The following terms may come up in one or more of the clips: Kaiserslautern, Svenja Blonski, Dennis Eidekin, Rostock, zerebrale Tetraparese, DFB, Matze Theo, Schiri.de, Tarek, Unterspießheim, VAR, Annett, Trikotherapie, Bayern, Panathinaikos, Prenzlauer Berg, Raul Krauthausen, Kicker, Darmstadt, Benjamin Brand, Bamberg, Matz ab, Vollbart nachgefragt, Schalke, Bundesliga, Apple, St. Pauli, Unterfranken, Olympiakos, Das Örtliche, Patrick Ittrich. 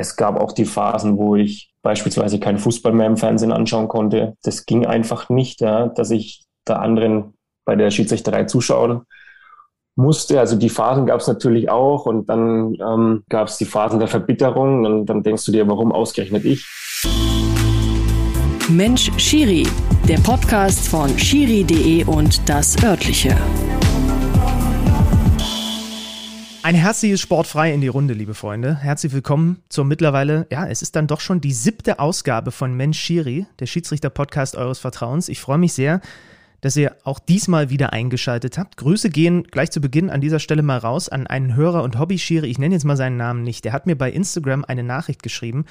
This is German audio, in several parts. Es gab auch die Phasen, wo ich beispielsweise keinen Fußball mehr im Fernsehen anschauen konnte. Das ging einfach nicht, ja, dass ich da anderen bei der Schiedsrichterei zuschauen musste. Also die Phasen gab es natürlich auch und dann gab es die Phasen der Verbitterung und dann denkst du dir, warum ausgerechnet ich? Mensch Schiri, der Podcast von Schiri.de und Das Örtliche. Ein herzliches Sportfrei in die Runde, liebe Freunde. Herzlich willkommen zur mittlerweile, ja, es ist dann doch schon die 7. Ausgabe von Mensch Schiri, der Schiedsrichter-Podcast eures Vertrauens. Ich freue mich sehr, dass ihr auch diesmal wieder eingeschaltet habt. Grüße gehen gleich zu Beginn an dieser Stelle mal raus an einen Hörer und Hobby-Schiri. Ich nenne jetzt mal seinen Namen nicht. Der hat mir bei Instagram eine Nachricht geschrieben.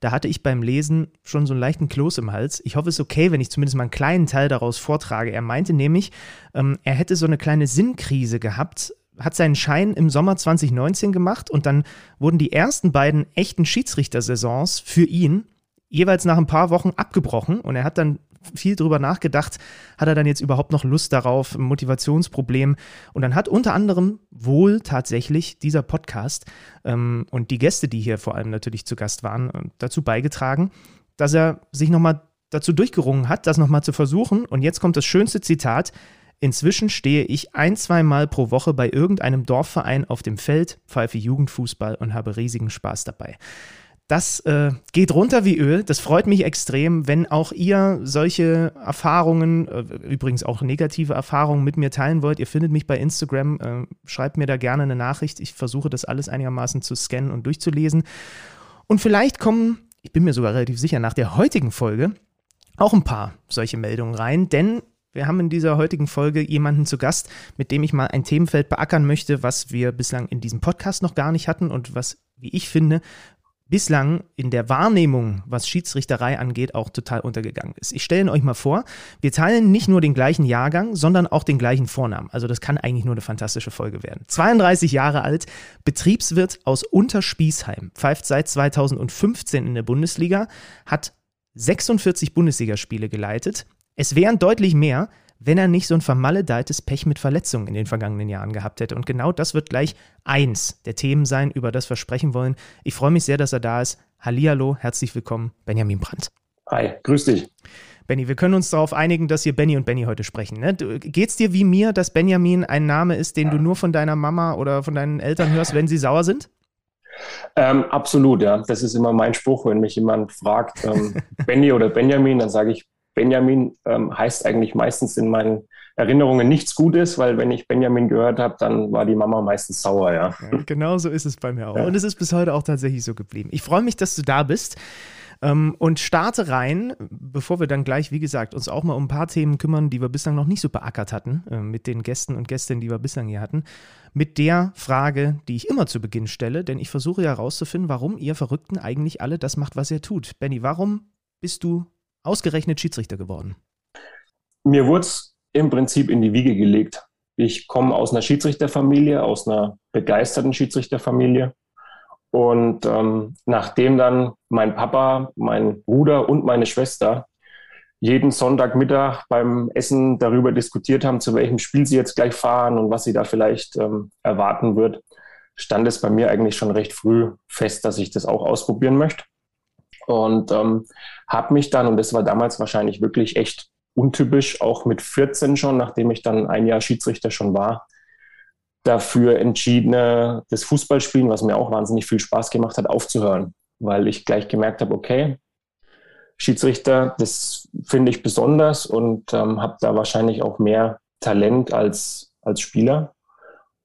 Da hatte ich beim Lesen schon so einen leichten Kloß im Hals. Ich hoffe, es ist okay, wenn ich zumindest mal einen kleinen Teil daraus vortrage. Er meinte nämlich, er hätte so eine kleine Sinnkrise gehabt, hat seinen Schein im Sommer 2019 gemacht und dann wurden die ersten beiden echten Schiedsrichtersaisons für ihn jeweils nach ein paar Wochen abgebrochen und er hat dann viel drüber nachgedacht, hat er dann jetzt überhaupt noch Lust darauf, ein Motivationsproblem und dann hat unter anderem wohl tatsächlich dieser Podcast und die Gäste, die hier vor allem natürlich zu Gast waren, dazu beigetragen, dass er sich nochmal dazu durchgerungen hat, das nochmal zu versuchen und jetzt kommt das schönste Zitat: Inzwischen stehe ich 1-2 Mal pro Woche bei irgendeinem Dorfverein auf dem Feld, pfeife Jugendfußball und habe riesigen Spaß dabei. Das geht runter wie Öl, das freut mich extrem, wenn auch ihr solche Erfahrungen, übrigens auch negative Erfahrungen mit mir teilen wollt. Ihr findet mich bei Instagram, schreibt mir da gerne eine Nachricht. Ich versuche das alles einigermaßen zu scannen und durchzulesen. Und vielleicht kommen, ich bin mir sogar relativ sicher, nach der heutigen Folge auch ein paar solche Meldungen rein, denn wir haben in dieser heutigen Folge jemanden zu Gast, mit dem ich mal ein Themenfeld beackern möchte, was wir bislang in diesem Podcast noch gar nicht hatten und was, wie ich finde, bislang in der Wahrnehmung, was Schiedsrichterei angeht, auch total untergegangen ist. Ich stelle ihn euch mal vor, wir teilen nicht nur den gleichen Jahrgang, sondern auch den gleichen Vornamen. Also das kann eigentlich nur eine fantastische Folge werden. 32 Jahre alt, Betriebswirt aus Unterspießheim, pfeift seit 2015 in der Bundesliga, hat 46 Bundesligaspiele geleitet. Es wären deutlich mehr, wenn er nicht so ein vermaledeites Pech mit Verletzungen in den vergangenen Jahren gehabt hätte. Und genau das wird gleich eins der Themen sein, über das wir sprechen wollen. Ich freue mich sehr, dass er da ist. Hallihallo, herzlich willkommen, Benjamin Brand. Hi, grüß dich. Benni, wir können uns darauf einigen, dass hier Benni und Benni heute sprechen. Ne? Geht's dir wie mir, dass Benjamin ein Name ist, den du nur von deiner Mama oder von deinen Eltern hörst, wenn sie sauer sind? Absolut, ja. Das ist immer mein Spruch, wenn mich jemand fragt, Benni oder Benjamin, dann sage ich, Benjamin heißt eigentlich meistens in meinen Erinnerungen nichts Gutes, weil wenn ich Benjamin gehört habe, dann war die Mama meistens sauer, ja. Ja, genau so ist es bei mir auch. Ja. Und es ist bis heute auch tatsächlich so geblieben. Ich freue mich, dass du da bist und starte rein, bevor wir dann gleich, wie gesagt, uns auch mal um ein paar Themen kümmern, die wir bislang noch nicht so beackert hatten, mit den Gästen und Gästinnen, die wir bislang hier hatten, mit der Frage, die ich immer zu Beginn stelle, denn ich versuche ja herauszufinden, warum ihr Verrückten eigentlich alle das macht, was ihr tut. Benni, warum bist du ausgerechnet Schiedsrichter geworden? Mir wurde es im Prinzip in die Wiege gelegt. Ich komme aus einer Schiedsrichterfamilie, aus einer begeisterten Schiedsrichterfamilie. Und nachdem dann mein Papa, mein Bruder und meine Schwester jeden Sonntagmittag beim Essen darüber diskutiert haben, zu welchem Spiel sie jetzt gleich fahren und was sie da vielleicht erwarten wird, stand es bei mir eigentlich schon recht früh fest, dass ich das auch ausprobieren möchte. Und habe mich dann, und das war damals wahrscheinlich wirklich echt untypisch, auch mit 14 schon, nachdem ich dann ein Jahr Schiedsrichter schon war, dafür entschieden, das Fußballspielen, was mir auch wahnsinnig viel Spaß gemacht hat, aufzuhören. Weil ich gleich gemerkt habe, okay, Schiedsrichter, das finde ich besonders und habe da wahrscheinlich auch mehr Talent als Spieler.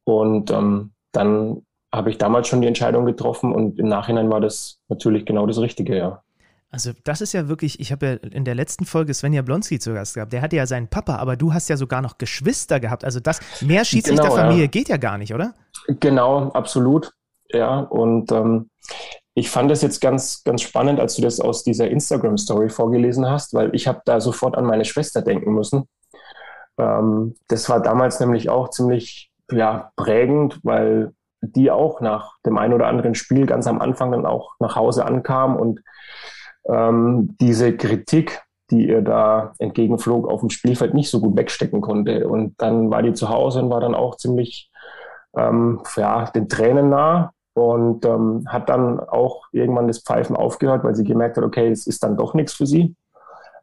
Und dann habe ich damals schon die Entscheidung getroffen und im Nachhinein war das natürlich genau das Richtige, ja. Also das ist ja wirklich, ich habe ja in der letzten Folge Svenja Blonski zu Gast gehabt, der hatte ja seinen Papa, aber du hast ja sogar noch Geschwister gehabt, also das, mehr Schiedsrichterfamilie geht ja gar nicht, oder? Genau, absolut, ja, und ich fand das jetzt ganz, ganz spannend, als du das aus dieser Instagram-Story vorgelesen hast, weil ich habe da sofort an meine Schwester denken müssen. Das war damals nämlich auch ziemlich, ja, prägend, weil die auch nach dem einen oder anderen Spiel ganz am Anfang dann auch nach Hause ankam und diese Kritik, die ihr da entgegenflog, auf dem Spielfeld nicht so gut wegstecken konnte. Und dann war die zu Hause und war dann auch ziemlich den Tränen nah und hat dann auch irgendwann das Pfeifen aufgehört, weil sie gemerkt hat, okay, es ist dann doch nichts für sie.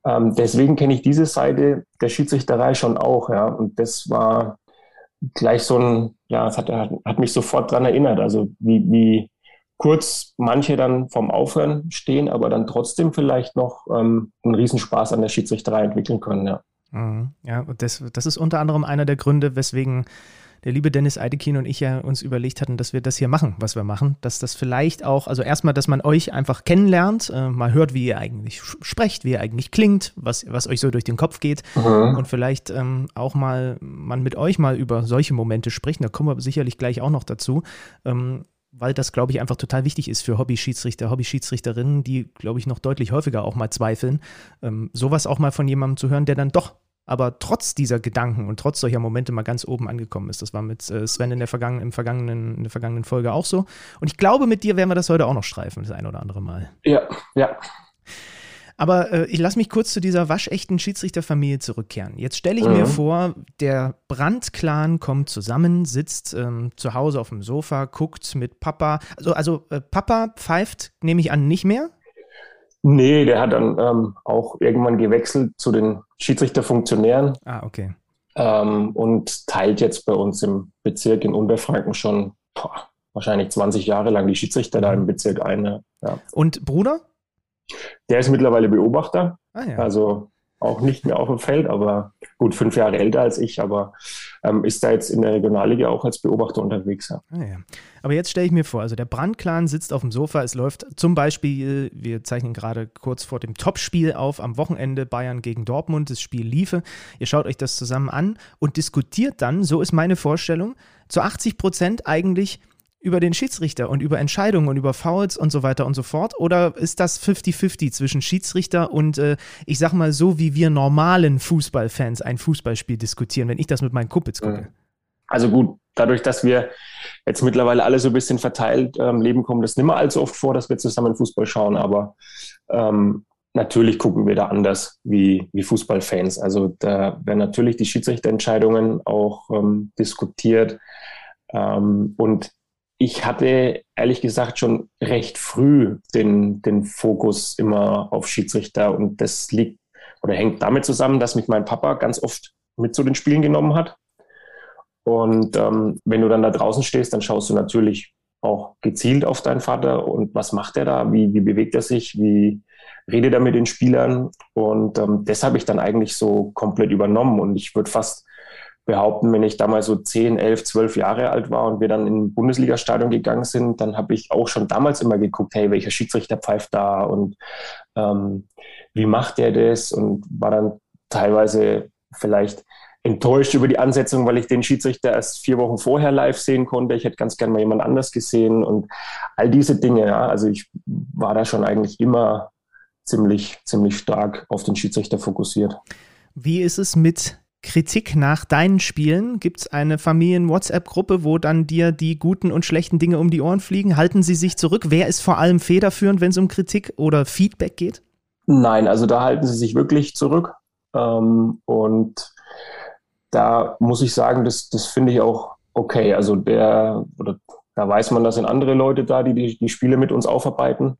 Deswegen kenne ich diese Seite der Schiedsrichterei schon auch, ja, und das war gleich so ein, ja, es hat mich sofort dran erinnert, also wie kurz manche dann vom Aufhören stehen, aber dann trotzdem vielleicht noch einen Riesenspaß an der Schiedsrichterei entwickeln können, ja. Ja, und das ist unter anderem einer der Gründe, weswegen der liebe Dennis Eidekin und ich ja uns überlegt hatten, dass wir das hier machen, was wir machen, dass das vielleicht auch, also erstmal, dass man euch einfach kennenlernt, mal hört, wie ihr eigentlich sprecht, wie ihr eigentlich klingt, was euch so durch den Kopf geht, mhm, und vielleicht auch mal, man mit euch mal über solche Momente spricht, da kommen wir sicherlich gleich auch noch dazu, weil das, glaube ich, einfach total wichtig ist für Hobby-Schiedsrichter, Hobby-Schiedsrichterinnen, die, glaube ich, noch deutlich häufiger auch mal zweifeln, sowas auch mal von jemandem zu hören, der dann doch aber trotz dieser Gedanken und trotz solcher Momente mal ganz oben angekommen ist. Das war mit Sven in der vergangenen Folge auch so. Und ich glaube, mit dir werden wir das heute auch noch streifen, das ein oder andere Mal. Ja, ja. Aber ich lasse mich kurz zu dieser waschechten Schiedsrichterfamilie zurückkehren. Jetzt stelle ich mir vor, der Brand-Clan kommt zusammen, sitzt zu Hause auf dem Sofa, guckt mit Papa. Also Papa pfeift, nehme ich an, nicht mehr? Nee, der hat dann auch irgendwann gewechselt zu den Schiedsrichterfunktionären. Ah, okay. Und teilt jetzt bei uns im Bezirk in Unterfranken schon wahrscheinlich 20 Jahre lang die Schiedsrichter da im Bezirk ein. Ja. Und Bruder? Der ist mittlerweile Beobachter. Ah, ja. Also auch nicht mehr auf dem Feld, aber gut 5 Jahre älter als ich, aber ist da jetzt in der Regionalliga auch als Beobachter unterwegs. Ja. Ah, ja. Aber jetzt stelle ich mir vor, also der Brand-Clan sitzt auf dem Sofa, es läuft zum Beispiel, wir zeichnen gerade kurz vor dem Topspiel auf, am Wochenende Bayern gegen Dortmund, das Spiel liefe, ihr schaut euch das zusammen an und diskutiert dann, so ist meine Vorstellung, zu 80% eigentlich über den Schiedsrichter und über Entscheidungen und über Fouls und so weiter und so fort? Oder ist das 50-50 zwischen Schiedsrichter und, ich sag mal, so wie wir normalen Fußballfans ein Fußballspiel diskutieren, wenn ich das mit meinen Kumpels gucke? Also gut, dadurch, dass wir jetzt mittlerweile alle so ein bisschen verteilt leben, kommt es nicht mehr allzu oft vor, dass wir zusammen Fußball schauen, aber natürlich gucken wir da anders wie Fußballfans. Also da werden natürlich die Schiedsrichterentscheidungen auch diskutiert und ich hatte ehrlich gesagt schon recht früh den Fokus immer auf Schiedsrichter und das liegt oder hängt damit zusammen, dass mich mein Papa ganz oft mit zu den Spielen genommen hat. Und wenn du dann da draußen stehst, dann schaust du natürlich auch gezielt auf deinen Vater und was macht er da, wie bewegt er sich, wie redet er mit den Spielern und das habe ich dann eigentlich so komplett übernommen und ich würde fast behaupten, wenn ich damals so 10, 11, 12 Jahre alt war und wir dann in ein Bundesliga-Stadion gegangen sind, dann habe ich auch schon damals immer geguckt, hey, welcher Schiedsrichter pfeift da und wie macht der das und war dann teilweise vielleicht enttäuscht über die Ansetzung, weil ich den Schiedsrichter erst 4 Wochen vorher live sehen konnte. Ich hätte ganz gerne mal jemand anders gesehen und all diese Dinge. Ja. Also ich war da schon eigentlich immer ziemlich stark auf den Schiedsrichter fokussiert. Wie ist es mit Kritik nach deinen Spielen? Gibt es eine Familien-WhatsApp-Gruppe, wo dann dir die guten und schlechten Dinge um die Ohren fliegen? Halten sie sich zurück? Wer ist vor allem federführend, wenn es um Kritik oder Feedback geht? Nein, also da halten sie sich wirklich zurück. Und da muss ich sagen, das finde ich auch okay. Also da weiß man, das sind andere Leute da, die Spiele mit uns aufarbeiten.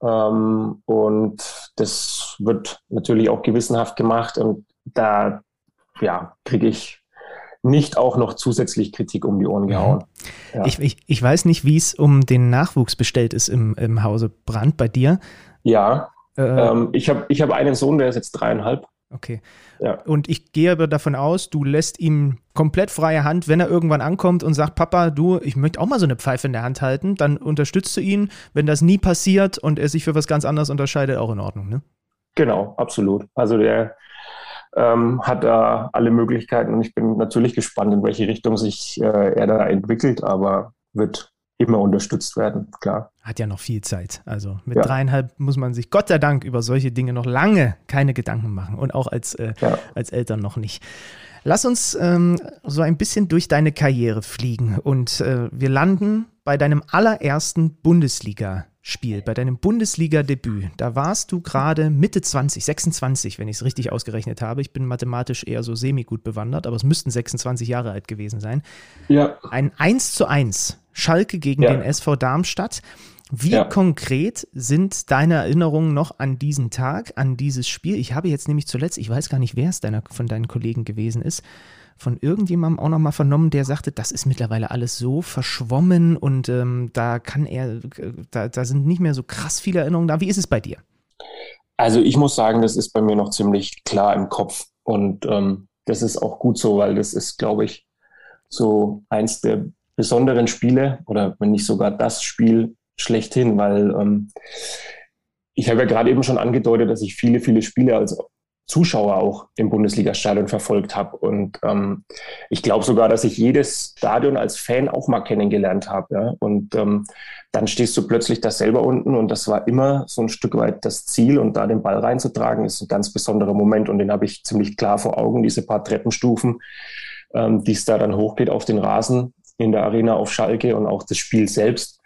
Und das wird natürlich auch gewissenhaft gemacht. Und da kriege ich nicht auch noch zusätzlich Kritik um die Ohren gehauen. Ja. Ich weiß nicht, wie es um den Nachwuchs bestellt ist im Hause Brand bei dir. Ja, ich hab einen Sohn, der ist jetzt 3,5. Okay. Ja. Und ich gehe aber davon aus, du lässt ihm komplett freie Hand, wenn er irgendwann ankommt und sagt, Papa, du, ich möchte auch mal so eine Pfeife in der Hand halten, dann unterstützt du ihn. Wenn das nie passiert und er sich für was ganz anderes unterscheidet, auch in Ordnung, ne? Genau, absolut. Also der hat da alle Möglichkeiten und ich bin natürlich gespannt, in welche Richtung sich er da entwickelt, aber wird immer unterstützt werden, klar. Hat ja noch viel Zeit, also mit 3,5 muss man sich Gott sei Dank über solche Dinge noch lange keine Gedanken machen und auch als Eltern noch nicht. Lass uns so ein bisschen durch deine Karriere fliegen und wir landen bei deinem allerersten Bundesliga-Spiel. Spiel, bei deinem Bundesliga-Debüt, da warst du gerade Mitte 20, 26, wenn ich es richtig ausgerechnet habe. Ich bin mathematisch eher so semi-gut bewandert, aber es müssten 26 Jahre alt gewesen sein. Ja. Ein 1:1 Schalke gegen den SV Darmstadt. Wie konkret sind deine Erinnerungen noch an diesen Tag, an dieses Spiel? Ich habe jetzt nämlich zuletzt, ich weiß gar nicht, wer es von deinen Kollegen gewesen ist, von irgendjemandem auch nochmal vernommen, der sagte, das ist mittlerweile alles so verschwommen und da sind nicht mehr so krass viele Erinnerungen da. Wie ist es bei dir? Also ich muss sagen, das ist bei mir noch ziemlich klar im Kopf und das ist auch gut so, weil das ist, glaube ich, so eins der besonderen Spiele oder wenn nicht sogar das Spiel schlechthin, weil ich habe ja gerade eben schon angedeutet, dass ich viele, viele Spiele als Zuschauer auch im Bundesliga-Stadion verfolgt habe. Und ich glaube sogar, dass ich jedes Stadion als Fan auch mal kennengelernt habe. Ja? Und dann stehst du plötzlich da selber unten und das war immer so ein Stück weit das Ziel und da den Ball reinzutragen, ist ein ganz besonderer Moment und den habe ich ziemlich klar vor Augen, diese paar Treppenstufen, die es da dann hochgeht auf den Rasen in der Arena auf Schalke und auch das Spiel selbst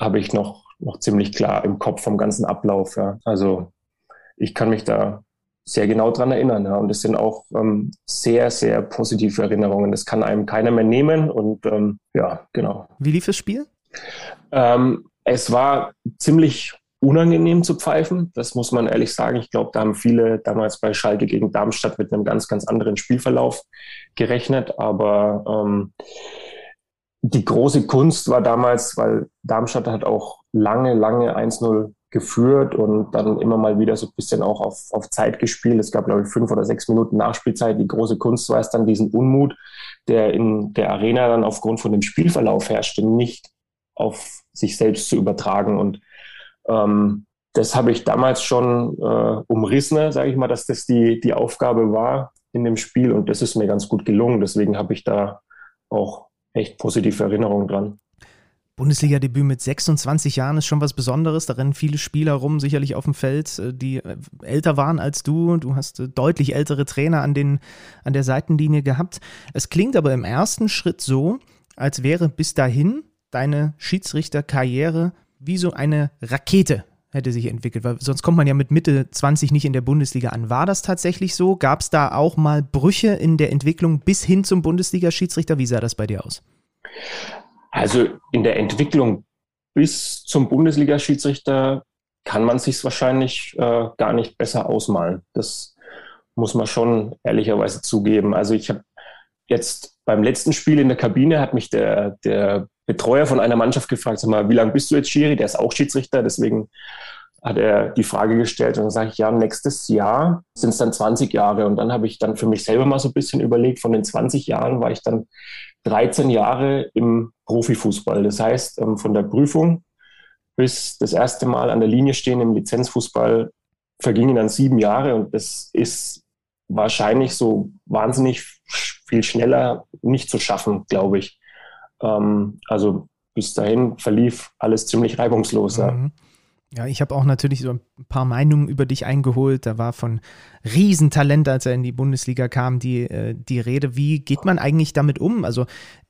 habe ich noch ziemlich klar im Kopf vom ganzen Ablauf. Ja? Also ich kann mich da sehr genau dran erinnern. Ja. Und das sind auch sehr, sehr positive Erinnerungen. Das kann einem keiner mehr nehmen. Und ja, genau. Wie lief das Spiel? Es war ziemlich unangenehm zu pfeifen. Das muss man ehrlich sagen. Ich glaube, da haben viele damals bei Schalke gegen Darmstadt mit einem ganz, ganz anderen Spielverlauf gerechnet. Aber die große Kunst war damals, weil Darmstadt hat auch lange 1-0 geführt und dann immer mal wieder so ein bisschen auch auf Zeit gespielt. Es gab, glaube ich, 5 oder 6 Minuten Nachspielzeit. Die große Kunst war es dann, diesen Unmut, der in der Arena dann aufgrund von dem Spielverlauf herrschte, nicht auf sich selbst zu übertragen. Und das habe ich damals schon umrissen, sage ich mal, dass das die Aufgabe war in dem Spiel. Und das ist mir ganz gut gelungen. Deswegen habe ich da auch echt positive Erinnerungen dran. Bundesliga-Debüt mit 26 Jahren ist schon was Besonderes. Da rennen viele Spieler rum, sicherlich auf dem Feld, die älter waren als du. Du hast deutlich ältere Trainer an der Seitenlinie gehabt. Es klingt aber im ersten Schritt so, als wäre bis dahin deine Schiedsrichterkarriere wie so eine Rakete hätte sich entwickelt, weil sonst kommt man ja mit Mitte 20 nicht in der Bundesliga an. War das tatsächlich so? Gab es da auch mal Brüche in der Entwicklung bis hin zum Bundesliga-Schiedsrichter? Wie sah das bei dir aus? Also in der Entwicklung bis zum Bundesliga-Schiedsrichter kann man sich wahrscheinlich gar nicht besser ausmalen. Das muss man schon ehrlicherweise zugeben. Also ich habe jetzt beim letzten Spiel in der Kabine hat mich der Betreuer von einer Mannschaft gefragt, sag mal, wie lange bist du jetzt Schiri? Der ist auch Schiedsrichter, deswegen hat er die Frage gestellt und dann sage ich, ja, nächstes Jahr sind es dann 20 Jahre und dann habe ich dann für mich selber mal so ein bisschen überlegt, von den 20 Jahren war ich dann 13 Jahre im Profifußball. Das heißt, von der Prüfung bis das erste Mal an der Linie stehen im Lizenzfußball vergingen dann 7 Jahre und das ist wahrscheinlich so wahnsinnig viel schneller nicht zu schaffen, glaube ich. Also bis dahin verlief alles ziemlich reibungslos. Mhm. Ja, ich habe auch natürlich so ein paar Meinungen über dich eingeholt. Da war von Riesentalent, als er in die Bundesliga kam, die Rede. Wie geht man eigentlich damit um? Also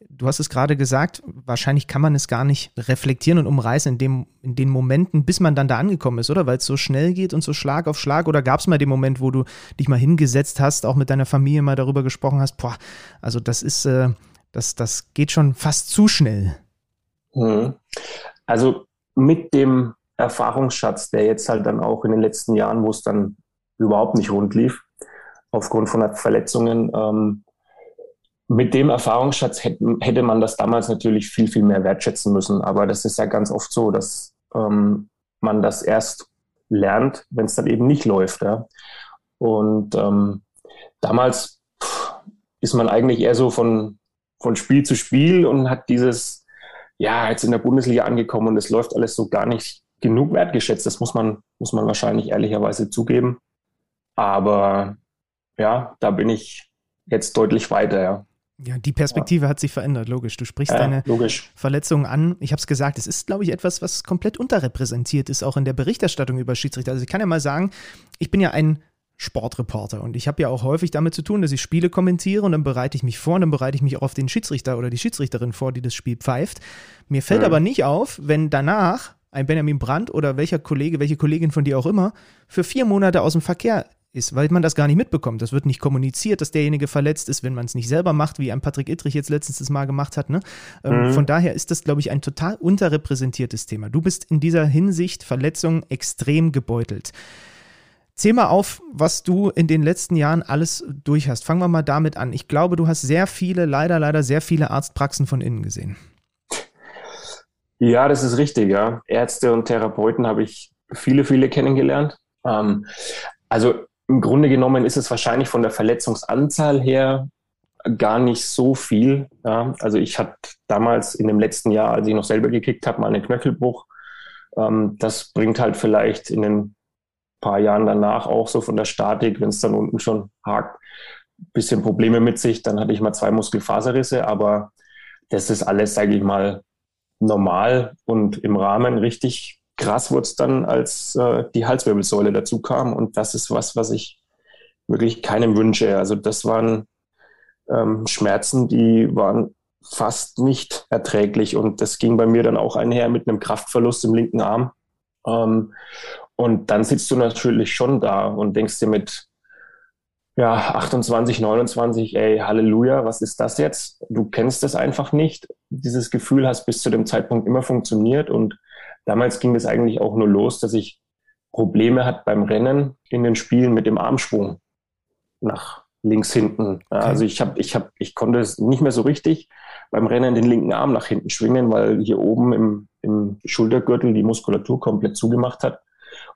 du hast es gerade gesagt, wahrscheinlich kann man es gar nicht reflektieren und umreißen in den Momenten, bis man dann da angekommen ist, oder? Weil es so schnell geht und so Schlag auf Schlag. Oder gab es mal den Moment, wo du dich mal hingesetzt hast, auch mit deiner Familie mal darüber gesprochen hast? Boah, also das ist, das geht schon fast zu schnell. Also mit dem Erfahrungsschatz, der jetzt halt dann auch in den letzten Jahren, wo es dann überhaupt nicht rund lief, aufgrund von Verletzungen, mit dem Erfahrungsschatz hätte man das damals natürlich viel, viel mehr wertschätzen müssen. Aber das ist ja ganz oft so, dass man das erst lernt, wenn es dann eben nicht läuft. Ja? Und damals ist man eigentlich eher so von Spiel zu Spiel und hat dieses, ja, jetzt in der Bundesliga angekommen und es läuft alles so gar nicht genug wertgeschätzt. Das muss man wahrscheinlich ehrlicherweise zugeben. Aber ja, da bin ich jetzt deutlich weiter, ja. Ja, die Perspektive hat sich verändert, logisch. Du sprichst deine Verletzungen an. Ich habe es gesagt, es ist, glaube ich, etwas, was komplett unterrepräsentiert ist, auch in der Berichterstattung über Schiedsrichter. Also ich kann ja mal sagen, ich bin ja ein Sportreporter und ich habe ja auch häufig damit zu tun, dass ich Spiele kommentiere und dann bereite ich mich vor und dann bereite ich mich auch auf den Schiedsrichter oder die Schiedsrichterin vor, die das Spiel pfeift. Mir fällt aber nicht auf, wenn danach ein Benjamin Brand oder welcher Kollege, welche Kollegin von dir auch immer, für 4 Monate aus dem Verkehr ist, weil man das gar nicht mitbekommt. Das wird nicht kommuniziert, dass derjenige verletzt ist, wenn man es nicht selber macht, wie ein Patrick Ittrich jetzt letztens das Mal gemacht hat. Ne? Von daher ist das, glaube ich, ein total unterrepräsentiertes Thema. Du bist in dieser Hinsicht Verletzungen extrem gebeutelt. Zähl mal auf, was du in den letzten Jahren alles durch hast. Fangen wir mal damit an. Ich glaube, du hast sehr viele, leider sehr viele Arztpraxen von innen gesehen. Ja, das ist richtig, ja. Ärzte und Therapeuten habe ich viele kennengelernt. Also im Grunde genommen ist es wahrscheinlich von der Verletzungsanzahl her gar nicht so viel. Ja. Also ich hatte damals in dem letzten Jahr, als ich noch selber gekickt habe, mal einen Knöchelbruch. Das bringt halt vielleicht in den paar Jahren danach auch so von der Statik, wenn es dann unten schon hakt, ein bisschen Probleme mit sich. Dann hatte ich mal 2 Muskelfaserrisse, aber das ist alles, sage ich mal, normal und im Rahmen. Richtig krass wurde es dann, als die Halswirbelsäule dazu kam, und das ist was ich wirklich keinem wünsche. Also das waren Schmerzen, die waren fast nicht erträglich, und das ging bei mir dann auch einher mit einem Kraftverlust im linken Arm. Und dann sitzt du natürlich schon da und denkst dir mit 28, 29, ey, Halleluja, was ist das jetzt? Du kennst das einfach nicht. Dieses Gefühl hast bis zu dem Zeitpunkt immer funktioniert, und damals ging das eigentlich auch nur los, dass ich Probleme hatte beim Rennen in den Spielen mit dem Armschwung nach links hinten. Okay. Also ich konnte es nicht mehr so richtig beim Rennen den linken Arm nach hinten schwingen, weil hier oben im Schultergürtel die Muskulatur komplett zugemacht hat.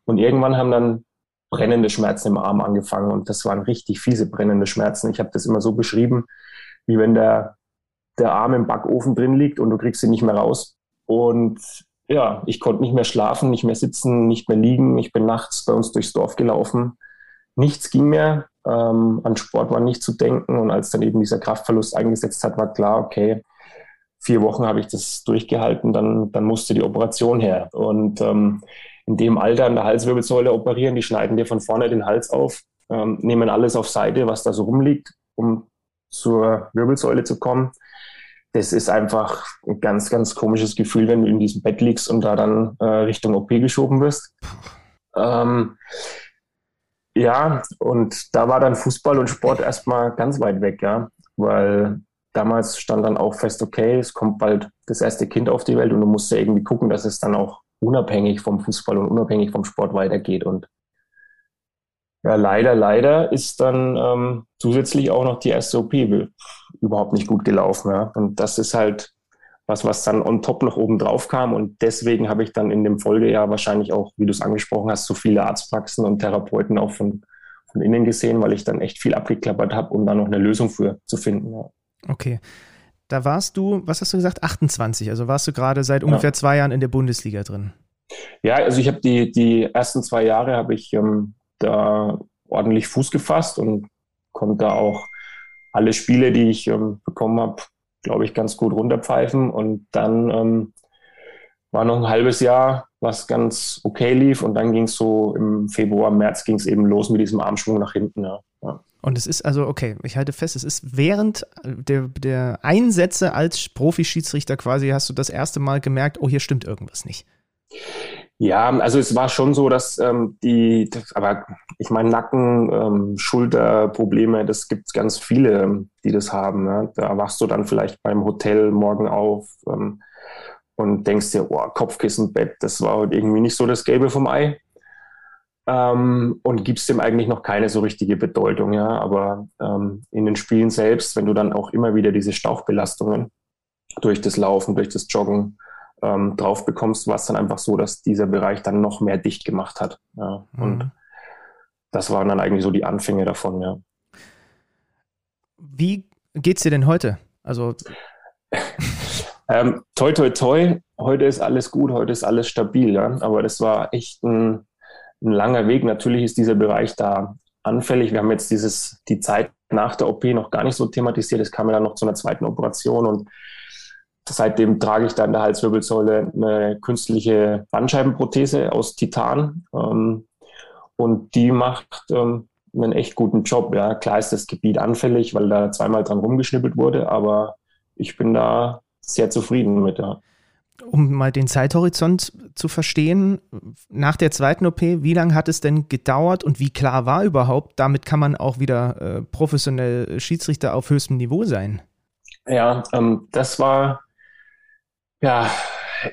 Und irgendwann haben dann brennende Schmerzen im Arm angefangen, und das waren richtig fiese brennende Schmerzen. Ich habe das immer so beschrieben, wie wenn der Arm im Backofen drin liegt und du kriegst ihn nicht mehr raus. Und ja, ich konnte nicht mehr schlafen, nicht mehr sitzen, nicht mehr liegen. Ich bin nachts bei uns durchs Dorf gelaufen. Nichts ging mehr, an Sport war nicht zu denken, und als dann eben dieser Kraftverlust eingesetzt hat, war klar, okay, 4 Wochen habe ich das durchgehalten, dann musste die Operation her. Und in dem Alter an der Halswirbelsäule operieren, die schneiden dir von vorne den Hals auf, nehmen alles auf Seite, was da so rumliegt, um zur Wirbelsäule zu kommen. Das ist einfach ein ganz, ganz komisches Gefühl, wenn du in diesem Bett liegst und da dann Richtung OP geschoben wirst. Ja, und da war dann Fußball und Sport erstmal ganz weit weg, ja, weil damals stand dann auch fest, okay, es kommt bald das erste Kind auf die Welt, und du musst ja irgendwie gucken, dass es dann auch unabhängig vom Fußball und unabhängig vom Sport weitergeht. Und ja, leider ist dann zusätzlich auch noch die erste OP überhaupt nicht gut gelaufen. Ja? Und das ist halt was dann on top noch oben drauf kam. Und deswegen habe ich dann in dem Folgejahr wahrscheinlich auch, wie du es angesprochen hast, so viele Arztpraxen und Therapeuten auch von innen gesehen, weil ich dann echt viel abgeklappert habe, um da noch eine Lösung für zu finden. Ja. Okay. Da warst du, was hast du gesagt, 28, also warst du gerade seit ungefähr 2 Jahren in der Bundesliga drin. Ja, also ich habe die ersten 2 Jahre habe ich da ordentlich Fuß gefasst und konnte da auch alle Spiele, die ich bekommen habe, glaube ich, ganz gut runterpfeifen. Und dann war noch ein halbes Jahr, was ganz okay lief, und dann ging es so im Februar, März ging es eben los mit diesem Armschwung nach hinten, ja. Und es ist also, okay, ich halte fest, es ist während der Einsätze als Profischiedsrichter quasi, hast du das erste Mal gemerkt, oh, hier stimmt irgendwas nicht. Ja, also es war schon so, dass aber ich meine, Nacken, Schulterprobleme, das gibt es ganz viele, die das haben. Ne? Da wachst du dann vielleicht beim Hotel morgen auf und denkst dir, oh, Kopfkissenbett, das war heute irgendwie nicht so das Gelbe vom Ei. Und gibst dem eigentlich noch keine so richtige Bedeutung, ja. Aber in den Spielen selbst, wenn du dann auch immer wieder diese Stauchbelastungen durch das Laufen, durch das Joggen drauf bekommst, war es dann einfach so, dass dieser Bereich dann noch mehr dicht gemacht hat. Ja? Und das waren dann eigentlich so die Anfänge davon, ja. Wie geht's dir denn heute? Also toi, toi, toi. Heute ist alles gut, heute ist alles stabil, ja? Aber das war echt ein langer Weg. Natürlich ist dieser Bereich da anfällig. Wir haben jetzt die Zeit nach der OP noch gar nicht so thematisiert. Es kam ja dann noch zu einer zweiten Operation, und seitdem trage ich da in der Halswirbelsäule eine künstliche Bandscheibenprothese aus Titan, und die macht einen echt guten Job. Ja. Klar ist das Gebiet anfällig, weil da 2-mal dran rumgeschnippelt wurde, aber ich bin da sehr zufrieden mit. Ja. um mal den Zeithorizont zu verstehen, nach der zweiten OP, wie lange hat es denn gedauert und wie klar war überhaupt? Damit kann man auch wieder professionell Schiedsrichter auf höchstem Niveau sein. Ja, das war ja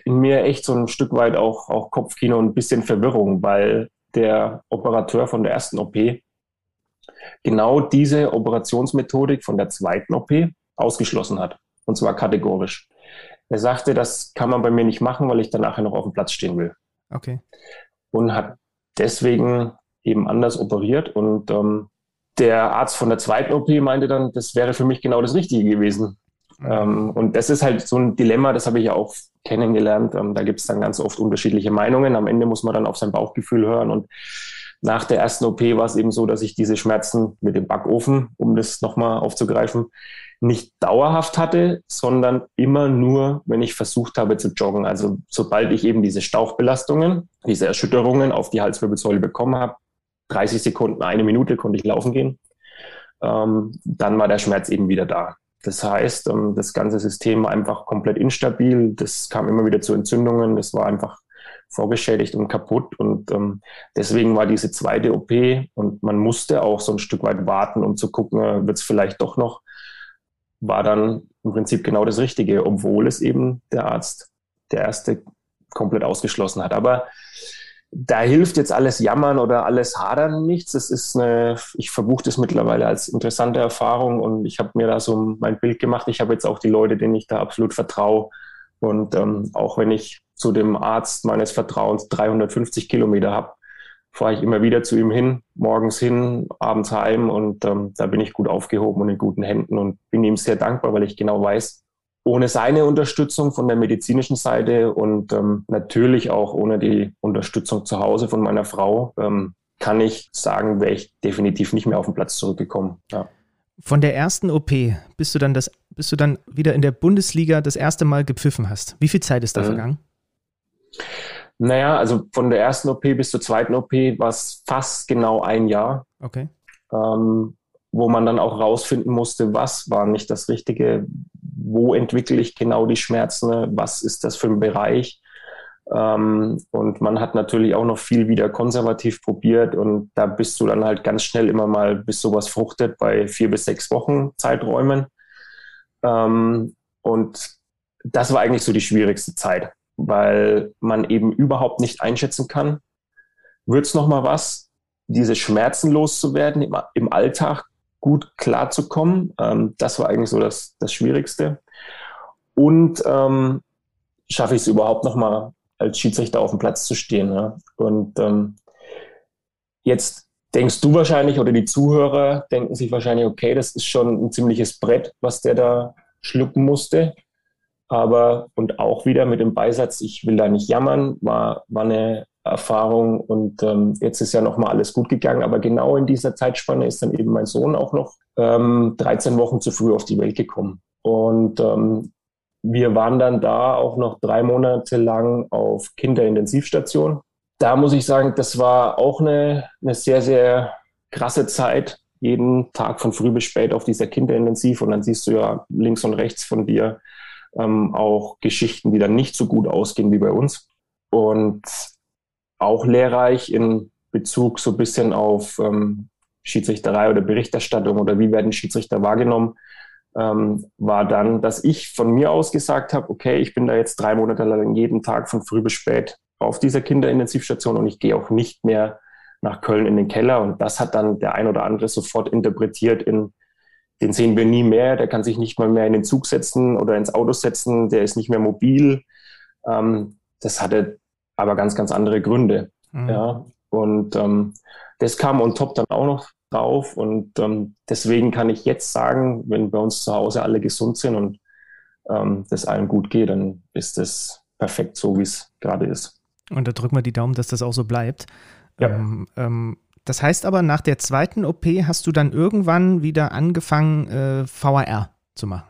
in mir echt so ein Stück weit auch Kopfkino und ein bisschen Verwirrung, weil der Operateur von der ersten OP genau diese Operationsmethodik von der zweiten OP ausgeschlossen hat, und zwar kategorisch. Er sagte, das kann man bei mir nicht machen, weil ich danach noch auf dem Platz stehen will. Okay. Und hat deswegen eben anders operiert. Und der Arzt von der zweiten OP meinte dann, das wäre für mich genau das Richtige gewesen. Mhm. Und das ist halt so ein Dilemma, das habe ich ja auch kennengelernt. Da gibt es dann ganz oft unterschiedliche Meinungen. Am Ende muss man dann auf sein Bauchgefühl hören. Und nach der ersten OP war es eben so, dass ich diese Schmerzen mit dem Backofen, um das nochmal aufzugreifen, nicht dauerhaft hatte, sondern immer nur, wenn ich versucht habe zu joggen. Also sobald ich eben diese Stauchbelastungen, diese Erschütterungen auf die Halswirbelsäule bekommen habe, 30 Sekunden, eine Minute konnte ich laufen gehen, dann war der Schmerz eben wieder da. Das heißt, das ganze System war einfach komplett instabil, das kam immer wieder zu Entzündungen, es war einfach vorgeschädigt und kaputt, und deswegen war diese zweite OP, und man musste auch so ein Stück weit warten, um zu gucken, wird es vielleicht doch noch, war dann im Prinzip genau das Richtige, obwohl es eben der Arzt, der erste, komplett ausgeschlossen hat. Aber da hilft jetzt alles Jammern oder alles Hadern nichts. Das ist ich verbuche das mittlerweile als interessante Erfahrung, und ich habe mir da so mein Bild gemacht. Ich habe jetzt auch die Leute, denen ich da absolut vertraue, und auch wenn ich zu dem Arzt meines Vertrauens 350 Kilometer habe, fahre ich immer wieder zu ihm hin, morgens hin, abends heim, und da bin ich gut aufgehoben und in guten Händen und bin ihm sehr dankbar, weil ich genau weiß, ohne seine Unterstützung von der medizinischen Seite und natürlich auch ohne die Unterstützung zu Hause von meiner Frau, kann ich sagen, wäre ich definitiv nicht mehr auf den Platz zurückgekommen. Ja. Von der ersten OP bis du dann wieder in der Bundesliga das erste Mal gepfiffen hast. Wie viel Zeit ist da vergangen? Naja, also von der ersten OP bis zur zweiten OP war es fast genau ein Jahr. Okay. Wo man dann auch rausfinden musste, was war nicht das Richtige, wo entwickle ich genau die Schmerzen, was ist das für ein Bereich. Und man hat natürlich auch noch viel wieder konservativ probiert, und da bist du dann halt ganz schnell immer mal, bis sowas fruchtet, bei 4 bis 6 Wochen Zeiträumen. Und das war eigentlich so die schwierigste Zeit, weil man eben überhaupt nicht einschätzen kann, wird's nochmal was, diese Schmerzen loszuwerden, im Alltag gut klarzukommen. Das war eigentlich so das Schwierigste. Und schaffe ich es überhaupt nochmal, als Schiedsrichter auf dem Platz zu stehen. Ne? Und jetzt denkst du wahrscheinlich, oder die Zuhörer denken sich wahrscheinlich, okay, das ist schon ein ziemliches Brett, was der da schlucken musste. Aber, und auch wieder mit dem Beisatz, ich will da nicht jammern, war eine Erfahrung, und jetzt ist ja nochmal alles gut gegangen. Aber genau in dieser Zeitspanne ist dann eben mein Sohn auch noch 13 Wochen zu früh auf die Welt gekommen. Und wir waren dann da auch noch 3 Monate lang auf Kinderintensivstation. Da muss ich sagen, das war auch eine sehr, sehr krasse Zeit. Jeden Tag von früh bis spät auf dieser Kinderintensiv, und dann siehst du ja links und rechts von dir auch Geschichten, die dann nicht so gut ausgehen wie bei uns. Und auch lehrreich in Bezug so ein bisschen auf Schiedsrichterei oder Berichterstattung oder wie werden Schiedsrichter wahrgenommen, war dann, dass ich von mir aus gesagt habe, okay, ich bin da jetzt 3 Monate lang jeden Tag von früh bis spät auf dieser Kinderintensivstation, und ich gehe auch nicht mehr nach Köln in den Keller. Und das hat dann der ein oder andere sofort interpretiert in: Den sehen wir nie mehr, der kann sich nicht mal mehr in den Zug setzen oder ins Auto setzen, der ist nicht mehr mobil. Das hatte aber ganz, ganz andere Gründe. Mhm. Ja. Und das kam on top dann auch noch drauf. Und deswegen kann ich jetzt sagen, wenn bei uns zu Hause alle gesund sind und das allen gut geht, dann ist das perfekt so, wie es gerade ist. Und da drücken wir die Daumen, dass das auch so bleibt. Ja. Das heißt aber, nach der zweiten OP hast du dann irgendwann wieder angefangen, VAR zu machen?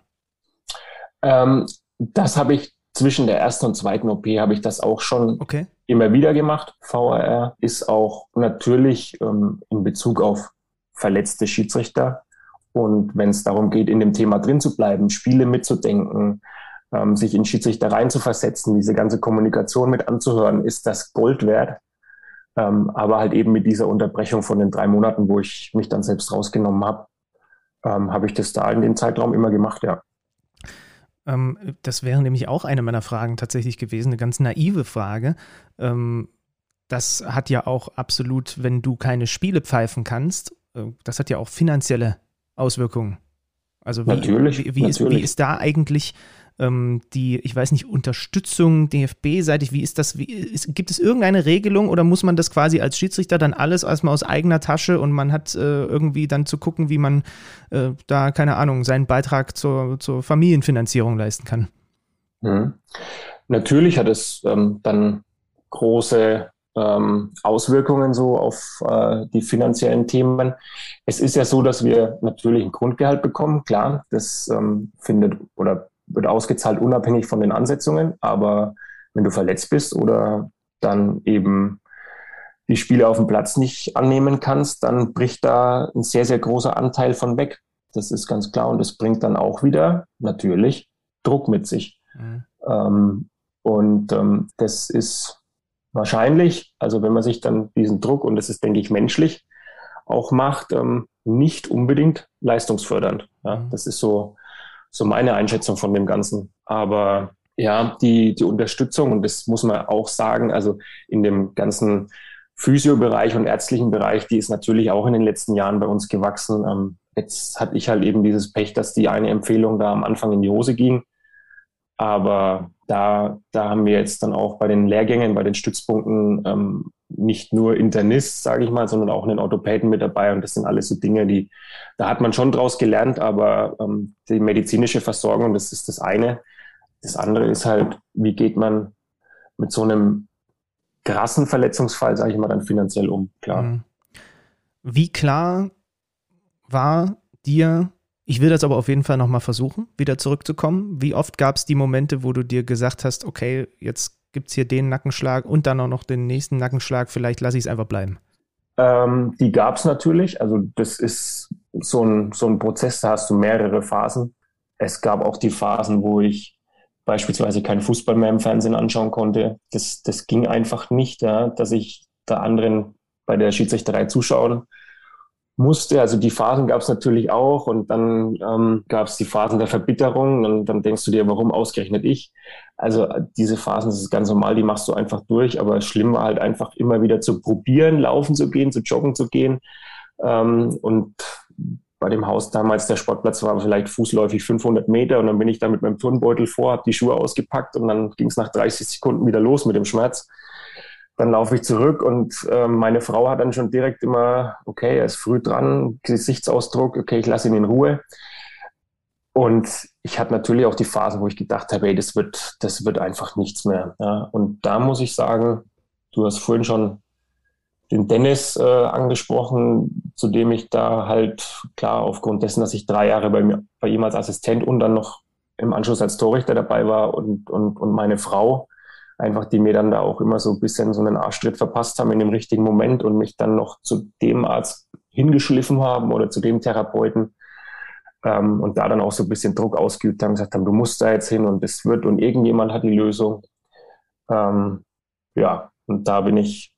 Das habe ich zwischen der ersten und zweiten OP habe ich das auch schon immer wieder gemacht. VAR ist auch natürlich in Bezug auf verletzte Schiedsrichter. Und wenn es darum geht, in dem Thema drin zu bleiben, Spiele mitzudenken, sich in Schiedsrichter reinzuversetzen, diese ganze Kommunikation mit anzuhören, ist das Gold wert. Aber halt eben mit dieser Unterbrechung von den 3 Monaten, wo ich mich dann selbst rausgenommen habe, habe ich das da in dem Zeitraum immer gemacht, ja. Das wäre nämlich auch eine meiner Fragen tatsächlich gewesen, eine ganz naive Frage. Das hat ja auch absolut, wenn du keine Spiele pfeifen kannst, das hat ja auch finanzielle Auswirkungen. Also wie ist da eigentlich die, ich weiß nicht, Unterstützung DFB-seitig, wie ist das, gibt es irgendeine Regelung oder muss man das quasi als Schiedsrichter dann alles erstmal aus eigener Tasche und man hat irgendwie dann zu gucken, wie man da, keine Ahnung, seinen Beitrag zur Familienfinanzierung leisten kann? Mhm. Natürlich hat es dann große Auswirkungen so auf die finanziellen Themen. Es ist ja so, dass wir natürlich ein Grundgehalt bekommen, klar, das findet oder wird ausgezahlt unabhängig von den Ansetzungen, aber wenn du verletzt bist oder dann eben die Spiele auf dem Platz nicht annehmen kannst, dann bricht da ein sehr, sehr großer Anteil von weg. Das ist ganz klar und das bringt dann auch wieder natürlich Druck mit sich. Mhm. Das ist wahrscheinlich, also wenn man sich dann diesen Druck, und das ist, denke ich, menschlich, auch macht, nicht unbedingt leistungsfördernd. Ja, das ist so meine Einschätzung von dem Ganzen. Aber ja, die Unterstützung, und das muss man auch sagen, also in dem ganzen Physiobereich und ärztlichen Bereich, die ist natürlich auch in den letzten Jahren bei uns gewachsen. Jetzt hatte ich halt eben dieses Pech, dass die eine Empfehlung da am Anfang in die Hose ging. Aber da haben wir jetzt dann auch bei den Lehrgängen, bei den Stützpunkten nicht nur Internist, sage ich mal, sondern auch einen Orthopäden mit dabei. Und das sind alles so Dinge, da hat man schon draus gelernt, aber die medizinische Versorgung, das ist das eine. Das andere ist halt, wie geht man mit so einem krassen Verletzungsfall, sage ich mal, dann finanziell um? Klar. Wie klar war dir, ich will das aber auf jeden Fall nochmal versuchen, wieder zurückzukommen. Wie oft gab es die Momente, wo du dir gesagt hast, okay, jetzt gibt es hier den Nackenschlag und dann auch noch den nächsten Nackenschlag, vielleicht lasse ich es einfach bleiben? Die gab es natürlich. Also das ist so ein Prozess, da hast du mehrere Phasen. Es gab auch die Phasen, wo ich beispielsweise keinen Fußball mehr im Fernsehen anschauen konnte. Das ging einfach nicht, ja, dass ich da anderen bei der Schiedsrichterei zuschauen musste. Also die Phasen gab es natürlich auch und dann gab es die Phasen der Verbitterung und dann denkst du dir, warum ausgerechnet ich? Also diese Phasen, das ist ganz normal, die machst du einfach durch, aber schlimm war halt einfach immer wieder zu probieren, laufen zu gehen, zu joggen zu gehen und bei dem Haus damals, der Sportplatz war vielleicht fußläufig 500 Meter und dann bin ich da mit meinem Turnbeutel vor, habe die Schuhe ausgepackt und dann ging es nach 30 Sekunden wieder los mit dem Schmerz. Dann laufe ich zurück und meine Frau hat dann schon direkt immer, okay, er ist früh dran, Gesichtsausdruck, okay, ich lasse ihn in Ruhe. Und ich hatte natürlich auch die Phasen, wo ich gedacht habe, hey, das wird einfach nichts mehr. Ja. Und da muss ich sagen, du hast vorhin schon den Dennis angesprochen, zu dem ich da halt, klar, aufgrund dessen, dass ich 3 Jahre bei ihm als Assistent und dann noch im Anschluss als Torrichter dabei war und meine Frau, einfach die mir dann da auch immer so ein bisschen so einen Arschtritt verpasst haben in dem richtigen Moment und mich dann noch zu dem Arzt hingeschliffen haben oder zu dem Therapeuten und da dann auch so ein bisschen Druck ausgeübt haben, gesagt haben, du musst da jetzt hin und es wird und irgendjemand hat die Lösung. Ja, und da bin ich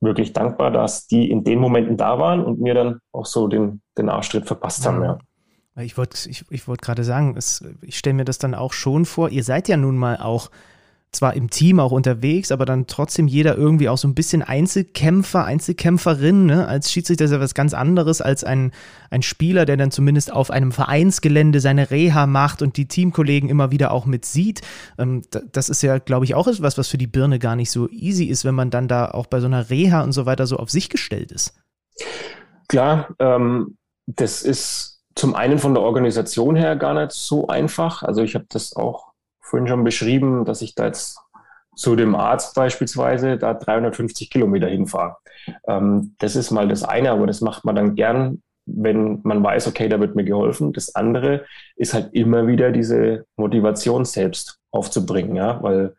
wirklich dankbar, dass die in den Momenten da waren und mir dann auch so den Arschtritt verpasst haben, ja. Ich wollte gerade sagen, ich stelle mir das dann auch schon vor, ihr seid ja nun mal auch zwar im Team auch unterwegs, aber dann trotzdem jeder irgendwie auch so ein bisschen Einzelkämpfer, Einzelkämpferin, ne? Als Schiedsrichter ist ja was ganz anderes als ein Spieler, der dann zumindest auf einem Vereinsgelände seine Reha macht und die Teamkollegen immer wieder auch mit sieht. Das ist ja, glaube ich, auch etwas, was für die Birne gar nicht so easy ist, wenn man dann da auch bei so einer Reha und so weiter so auf sich gestellt ist. Klar, das ist zum einen von der Organisation her gar nicht so einfach. Also ich habe das auch vorhin schon beschrieben, dass ich da jetzt zu dem Arzt beispielsweise da 350 Kilometer hinfahre. Das ist mal das eine, aber das macht man dann gern, wenn man weiß, okay, da wird mir geholfen. Das andere ist halt immer wieder diese Motivation selbst aufzubringen, ja, weil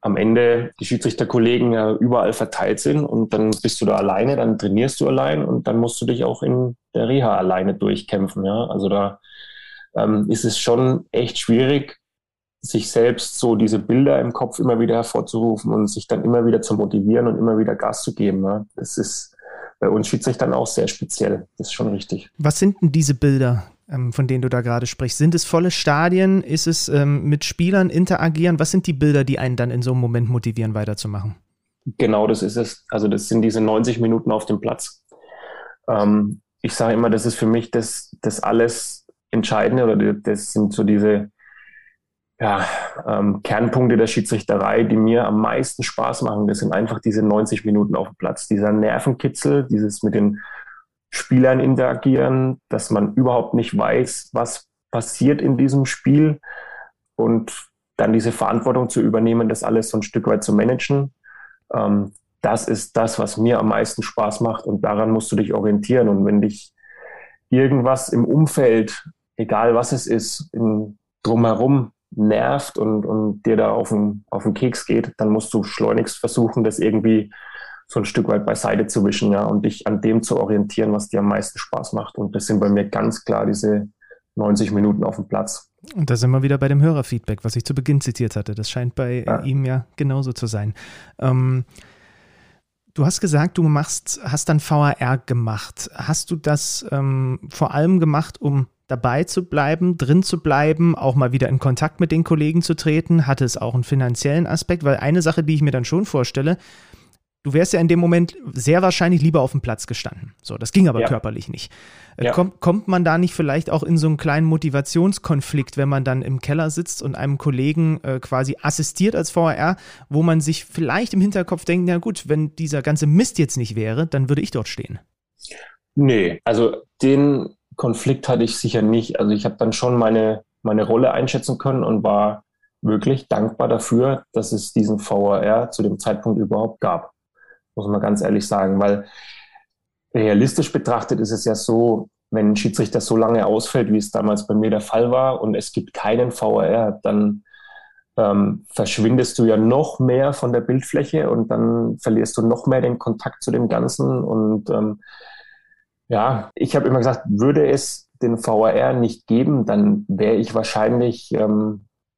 am Ende die Schiedsrichterkollegen ja überall verteilt sind und dann bist du da alleine, dann trainierst du allein und dann musst du dich auch in der Reha alleine durchkämpfen, ja. Also da ist es schon echt schwierig, sich selbst so diese Bilder im Kopf immer wieder hervorzurufen und sich dann immer wieder zu motivieren und immer wieder Gas zu geben. Ja. Das ist bei uns Schiedsrichter dann auch sehr speziell. Das ist schon richtig. Was sind denn diese Bilder, von denen du da gerade sprichst? Sind es volle Stadien? Ist es mit Spielern interagieren? Was sind die Bilder, die einen dann in so einem Moment motivieren, weiterzumachen? Genau, das ist es. Also das sind diese 90 Minuten auf dem Platz. Ich sage immer, das ist für mich das alles Entscheidende, oder das sind so diese Kernpunkte der Schiedsrichterei, die mir am meisten Spaß machen. Das sind einfach diese 90 Minuten auf dem Platz. Dieser Nervenkitzel, dieses mit den Spielern interagieren, dass man überhaupt nicht weiß, was passiert in diesem Spiel, und dann diese Verantwortung zu übernehmen, das alles so ein Stück weit zu managen. Das ist das, was mir am meisten Spaß macht, und daran musst du dich orientieren. Und wenn dich irgendwas im Umfeld, egal was es ist, drumherum nervt und dir da auf den Keks geht, dann musst du schleunigst versuchen, das irgendwie so ein Stück weit beiseite zu wischen, ja, und dich an dem zu orientieren, was dir am meisten Spaß macht. Und das sind bei mir ganz klar diese 90 Minuten auf dem Platz. Und da sind wir wieder bei dem Hörerfeedback, was ich zu Beginn zitiert hatte. Das scheint bei ihm ja genauso zu sein. Du hast gesagt, du hast dann VAR gemacht. Hast du das vor allem gemacht, um dabei zu bleiben, drin zu bleiben, auch mal wieder in Kontakt mit den Kollegen zu treten? Hatte es auch einen finanziellen Aspekt? Weil eine Sache, die ich mir dann schon vorstelle, du wärst ja in dem Moment sehr wahrscheinlich lieber auf dem Platz gestanden. So, das ging aber körperlich nicht. Ja. Kommt man da nicht vielleicht auch in so einen kleinen Motivationskonflikt, wenn man dann im Keller sitzt und einem Kollegen quasi assistiert als VAR, wo man sich vielleicht im Hinterkopf denkt, na gut, wenn dieser ganze Mist jetzt nicht wäre, dann würde ich dort stehen? Nee, also den Konflikt hatte ich sicher nicht. Also ich habe dann schon meine Rolle einschätzen können und war wirklich dankbar dafür, dass es diesen VAR zu dem Zeitpunkt überhaupt gab. Muss man ganz ehrlich sagen, weil realistisch betrachtet ist es ja so, wenn ein Schiedsrichter so lange ausfällt, wie es damals bei mir der Fall war, und es gibt keinen VAR, dann verschwindest du ja noch mehr von der Bildfläche und dann verlierst du noch mehr den Kontakt zu dem Ganzen. Und ich habe immer gesagt, würde es den VAR nicht geben, dann wäre ich wahrscheinlich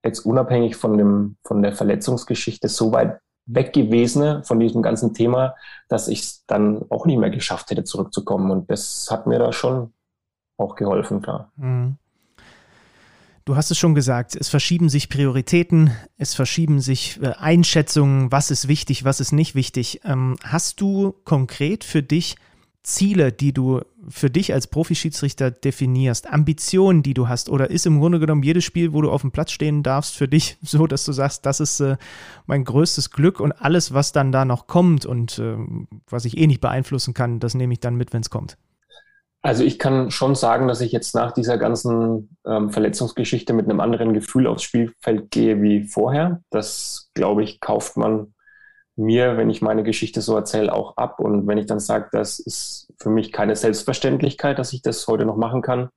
jetzt unabhängig von der Verletzungsgeschichte so weit weg gewesen von diesem ganzen Thema, dass ich es dann auch nicht mehr geschafft hätte, zurückzukommen. Und das hat mir da schon auch geholfen, klar. Mhm. Du hast es schon gesagt, es verschieben sich Prioritäten, es verschieben sich Einschätzungen, was ist wichtig, was ist nicht wichtig. Hast du konkret für dich Ziele, die du für dich als Profischiedsrichter definierst, Ambitionen, die du hast, oder ist im Grunde genommen jedes Spiel, wo du auf dem Platz stehen darfst, für dich so, dass du sagst, das ist mein größtes Glück, und alles, was dann da noch kommt und was ich eh nicht beeinflussen kann, das nehme ich dann mit, wenn es kommt? Also ich kann schon sagen, dass ich jetzt nach dieser ganzen Verletzungsgeschichte mit einem anderen Gefühl aufs Spielfeld gehe wie vorher. Das, glaube ich, kauft man mir, wenn ich meine Geschichte so erzähle, auch ab. Und wenn ich dann sage, das ist für mich keine Selbstverständlichkeit, dass ich das heute noch machen kann,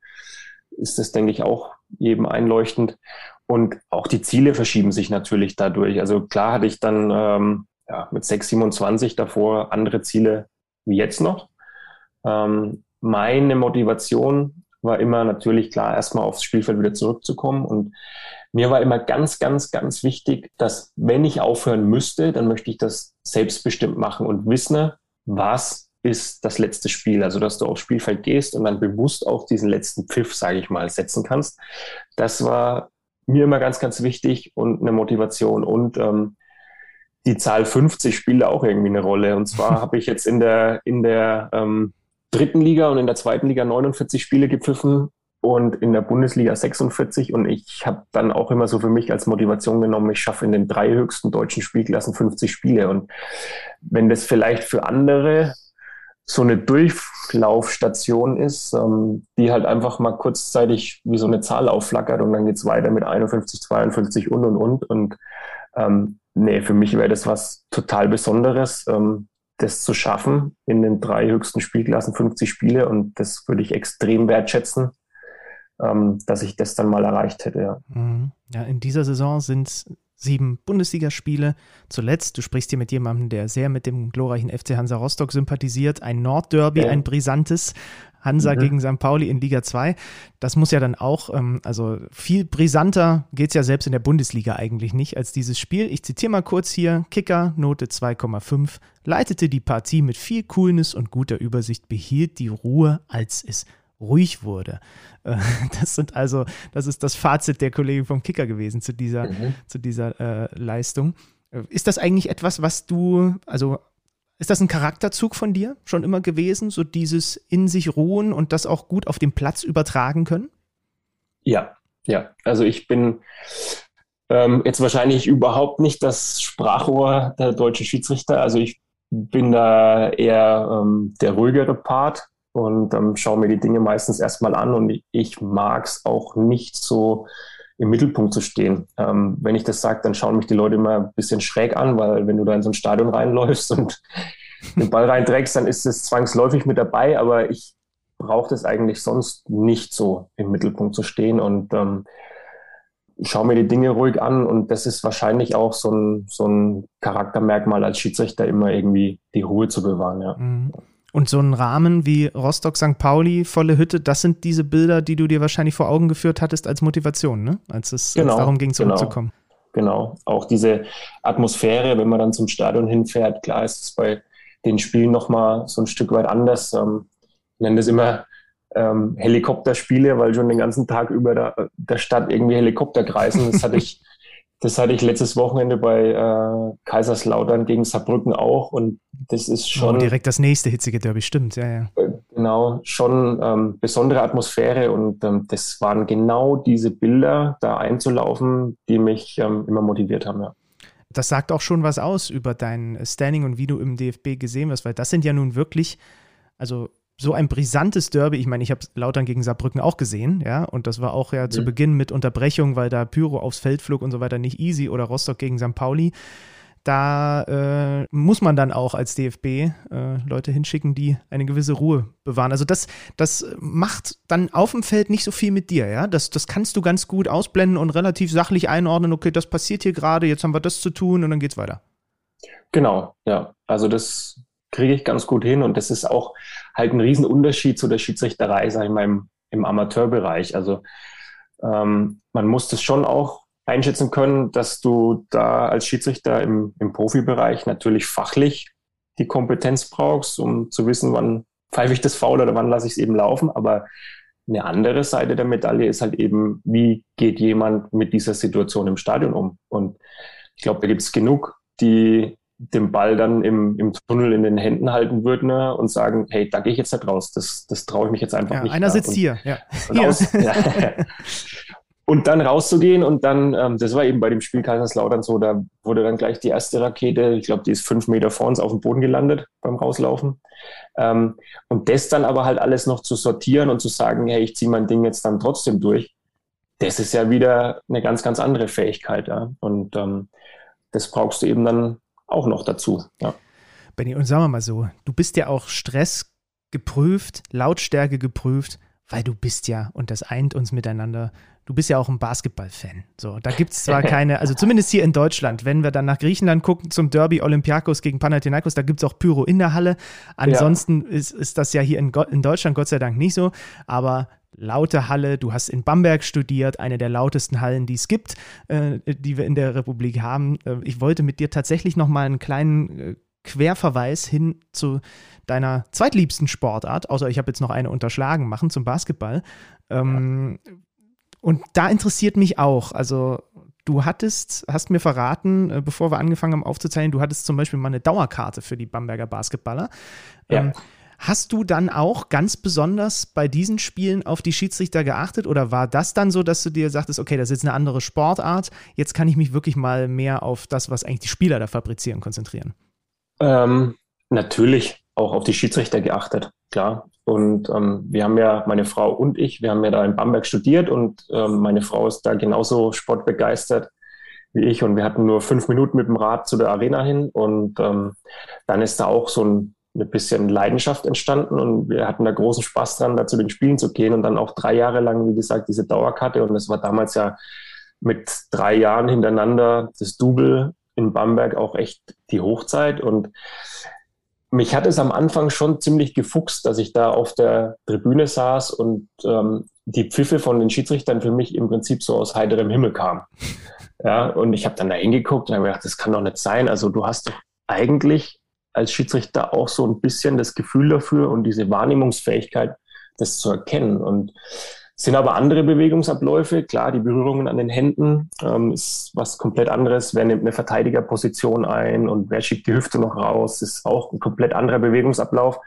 ist das, denke ich, auch jedem einleuchtend. Und auch die Ziele verschieben sich natürlich dadurch. Also klar hatte ich dann mit 6,27 davor andere Ziele wie jetzt noch. Meine Motivation war immer natürlich klar, erstmal aufs Spielfeld wieder zurückzukommen. Und mir war immer ganz, ganz, ganz wichtig, dass wenn ich aufhören müsste, dann möchte ich das selbstbestimmt machen und wissen, was ist das letzte Spiel. Also, dass du aufs Spielfeld gehst und dann bewusst auch diesen letzten Pfiff, sage ich mal, setzen kannst. Das war mir immer ganz, ganz wichtig und eine Motivation. Und die Zahl 50 spielt auch irgendwie eine Rolle. Und zwar habe ich jetzt in der dritten Liga und in der zweiten Liga 49 Spiele gepfiffen und in der Bundesliga 46, und ich habe dann auch immer so für mich als Motivation genommen, ich schaffe in den 3 höchsten deutschen Spielklassen 50 Spiele. Und wenn das vielleicht für andere so eine Durchlaufstation ist, die halt einfach mal kurzzeitig wie so eine Zahl aufflackert und dann geht's weiter mit 51, 52 und. Nee, für mich wäre das was total Besonderes, das zu schaffen, in den 3 höchsten Spielklassen 50 Spiele, und das würde ich extrem wertschätzen, dass ich das dann mal erreicht hätte. Ja, in dieser Saison sind es 7 Bundesligaspiele. Zuletzt, du sprichst hier mit jemandem, der sehr mit dem glorreichen FC Hansa Rostock sympathisiert, ein Nordderby, ein brisantes Hansa gegen St. Pauli in Liga 2. Das muss ja dann auch, also viel brisanter geht es ja selbst in der Bundesliga eigentlich nicht als dieses Spiel. Ich zitiere mal kurz hier, Kicker, Note 2,5, leitete die Partie mit viel Coolness und guter Übersicht, behielt die Ruhe, als es ruhig wurde. Das ist das Fazit der Kollegen vom Kicker gewesen zu dieser Leistung. Ist das eigentlich etwas, was du, also ist das ein Charakterzug von dir schon immer gewesen, so dieses in sich ruhen und das auch gut auf den Platz übertragen können? Ja. Also ich bin jetzt wahrscheinlich überhaupt nicht das Sprachrohr der deutschen Schiedsrichter. Also ich bin da eher der ruhigere Part. Und schaue mir die Dinge meistens erstmal an und ich mag es auch nicht so im Mittelpunkt zu stehen. Wenn ich das sage, dann schauen mich die Leute immer ein bisschen schräg an, weil wenn du da in so ein Stadion reinläufst und den Ball reinträgst, dann ist es zwangsläufig mit dabei, aber ich brauche das eigentlich sonst nicht so im Mittelpunkt zu stehen und schaue mir die Dinge ruhig an und das ist wahrscheinlich auch so ein Charaktermerkmal als Schiedsrichter, immer irgendwie die Ruhe zu bewahren, ja. Mhm. Und so einen Rahmen wie Rostock, St. Pauli, volle Hütte, das sind diese Bilder, die du dir wahrscheinlich vor Augen geführt hattest als Motivation, ne? Als es darum ging, zurückzukommen. Genau, auch diese Atmosphäre, wenn man dann zum Stadion hinfährt, klar ist es bei den Spielen nochmal so ein Stück weit anders. Ich nenne das immer Helikopterspiele, weil schon den ganzen Tag über der Stadt irgendwie Helikopter kreisen. Das hatte ich letztes Wochenende bei Kaiserslautern gegen Saarbrücken auch und das ist schon... Oh, direkt das nächste hitzige Derby, stimmt, ja. Genau, schon besondere Atmosphäre und das waren genau diese Bilder, da einzulaufen, die mich immer motiviert haben, ja. Das sagt auch schon was aus über dein Standing und wie du im DFB gesehen wirst, weil das sind ja nun wirklich, also... So ein brisantes Derby, ich meine, ich habe Lautern gegen Saarbrücken auch gesehen, ja, und das war auch ja zu Beginn mit Unterbrechung, weil da Pyro aufs Feld flog und so weiter nicht easy oder Rostock gegen St. Pauli. Da muss man dann auch als DFB Leute hinschicken, die eine gewisse Ruhe bewahren. Also das macht dann auf dem Feld nicht so viel mit dir, ja, das kannst du ganz gut ausblenden und relativ sachlich einordnen, okay, das passiert hier gerade, jetzt haben wir das zu tun und dann geht's weiter. Genau, ja, also das kriege ich ganz gut hin und das ist auch halt ein Riesenunterschied zu der Schiedsrichterei, sage ich mal, im Amateurbereich. Also man muss das schon auch einschätzen können, dass du da als Schiedsrichter im Profibereich natürlich fachlich die Kompetenz brauchst, um zu wissen, wann pfeife ich das Foul oder wann lasse ich es eben laufen. Aber eine andere Seite der Medaille ist halt eben, wie geht jemand mit dieser Situation im Stadion um? Und ich glaube, da gibt es genug, die den Ball dann im Tunnel in den Händen halten würden, ne, und sagen, hey, da gehe ich jetzt nicht raus, das traue ich mich jetzt einfach nicht. Einer sitzt und, hier. Ja. Und dann rauszugehen und dann, das war eben bei dem Spiel Kaiserslautern so, da wurde dann gleich die erste Rakete, ich glaube, die ist 5 Meter vor uns auf dem Boden gelandet beim Rauslaufen. Und das dann aber halt alles noch zu sortieren und zu sagen, hey, ich ziehe mein Ding jetzt dann trotzdem durch, das ist ja wieder eine ganz, ganz andere Fähigkeit. Ja. Und das brauchst du eben dann auch noch dazu, ja. Benni, und sagen wir mal so, du bist ja auch Stress geprüft, Lautstärke geprüft, weil du bist ja, und das eint uns miteinander, du bist ja auch ein Basketball-Fan. So, da gibt es zwar keine, also zumindest hier in Deutschland, wenn wir dann nach Griechenland gucken zum Derby Olympiakos gegen Panathinaikos, da gibt es auch Pyro in der Halle. Ansonsten ist das ja hier in Deutschland Gott sei Dank nicht so, aber laute Halle, du hast in Bamberg studiert, eine der lautesten Hallen, die es gibt, die wir in der Republik haben. Ich wollte mit dir tatsächlich nochmal einen kleinen Querverweis hin zu deiner zweitliebsten Sportart, außer ich habe jetzt noch eine unterschlagen machen, zum Basketball. Und da interessiert mich auch, also du hast mir verraten, bevor wir angefangen haben aufzuzeichnen, du hattest zum Beispiel mal eine Dauerkarte für die Bamberger Basketballer. Ja. Hast du dann auch ganz besonders bei diesen Spielen auf die Schiedsrichter geachtet oder war das dann so, dass du dir sagtest, okay, das ist jetzt eine andere Sportart, jetzt kann ich mich wirklich mal mehr auf das, was eigentlich die Spieler da fabrizieren, konzentrieren? Natürlich auch auf die Schiedsrichter geachtet, klar. Und wir haben ja, meine Frau und ich, wir haben ja da in Bamberg studiert und meine Frau ist da genauso sportbegeistert wie ich und wir hatten nur 5 Minuten mit dem Rad zu der Arena hin und dann ist da auch so ein bisschen Leidenschaft entstanden und wir hatten da großen Spaß dran, da zu den Spielen zu gehen und dann auch 3 Jahre lang, wie gesagt, diese Dauerkarte und das war damals ja mit 3 Jahren hintereinander das Double in Bamberg auch echt die Hochzeit. Und mich hat es am Anfang schon ziemlich gefuchst, dass ich da auf der Tribüne saß und die Pfiffe von den Schiedsrichtern für mich im Prinzip so aus heiterem Himmel kamen. Ja, und ich habe dann da hingeguckt und habe gedacht, das kann doch nicht sein. Also du hast doch eigentlich als Schiedsrichter auch so ein bisschen das Gefühl dafür und diese Wahrnehmungsfähigkeit, das zu erkennen. Und es sind aber andere Bewegungsabläufe. Klar, die Berührungen an den Händen ist was komplett anderes. Wer nimmt eine Verteidigerposition ein und wer schickt die Hüfte noch raus, ist auch ein komplett anderer Bewegungsablauf.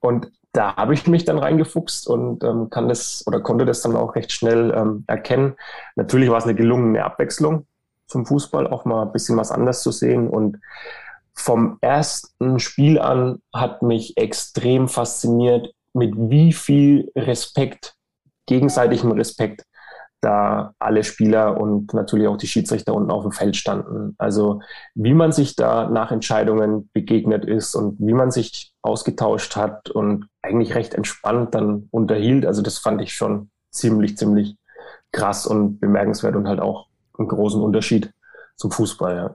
Und da habe ich mich dann reingefuchst und konnte das dann auch recht schnell erkennen. Natürlich war es eine gelungene Abwechslung zum Fußball, auch mal ein bisschen was anders zu sehen. Und vom ersten Spiel an hat mich extrem fasziniert, mit wie viel Respekt, gegenseitigem Respekt, da alle Spieler und natürlich auch die Schiedsrichter unten auf dem Feld standen. Also wie man sich da nach Entscheidungen begegnet ist und wie man sich ausgetauscht hat und eigentlich recht entspannt dann unterhielt. Also das fand ich schon ziemlich krass und bemerkenswert und halt auch einen großen Unterschied zum Fußball, ja.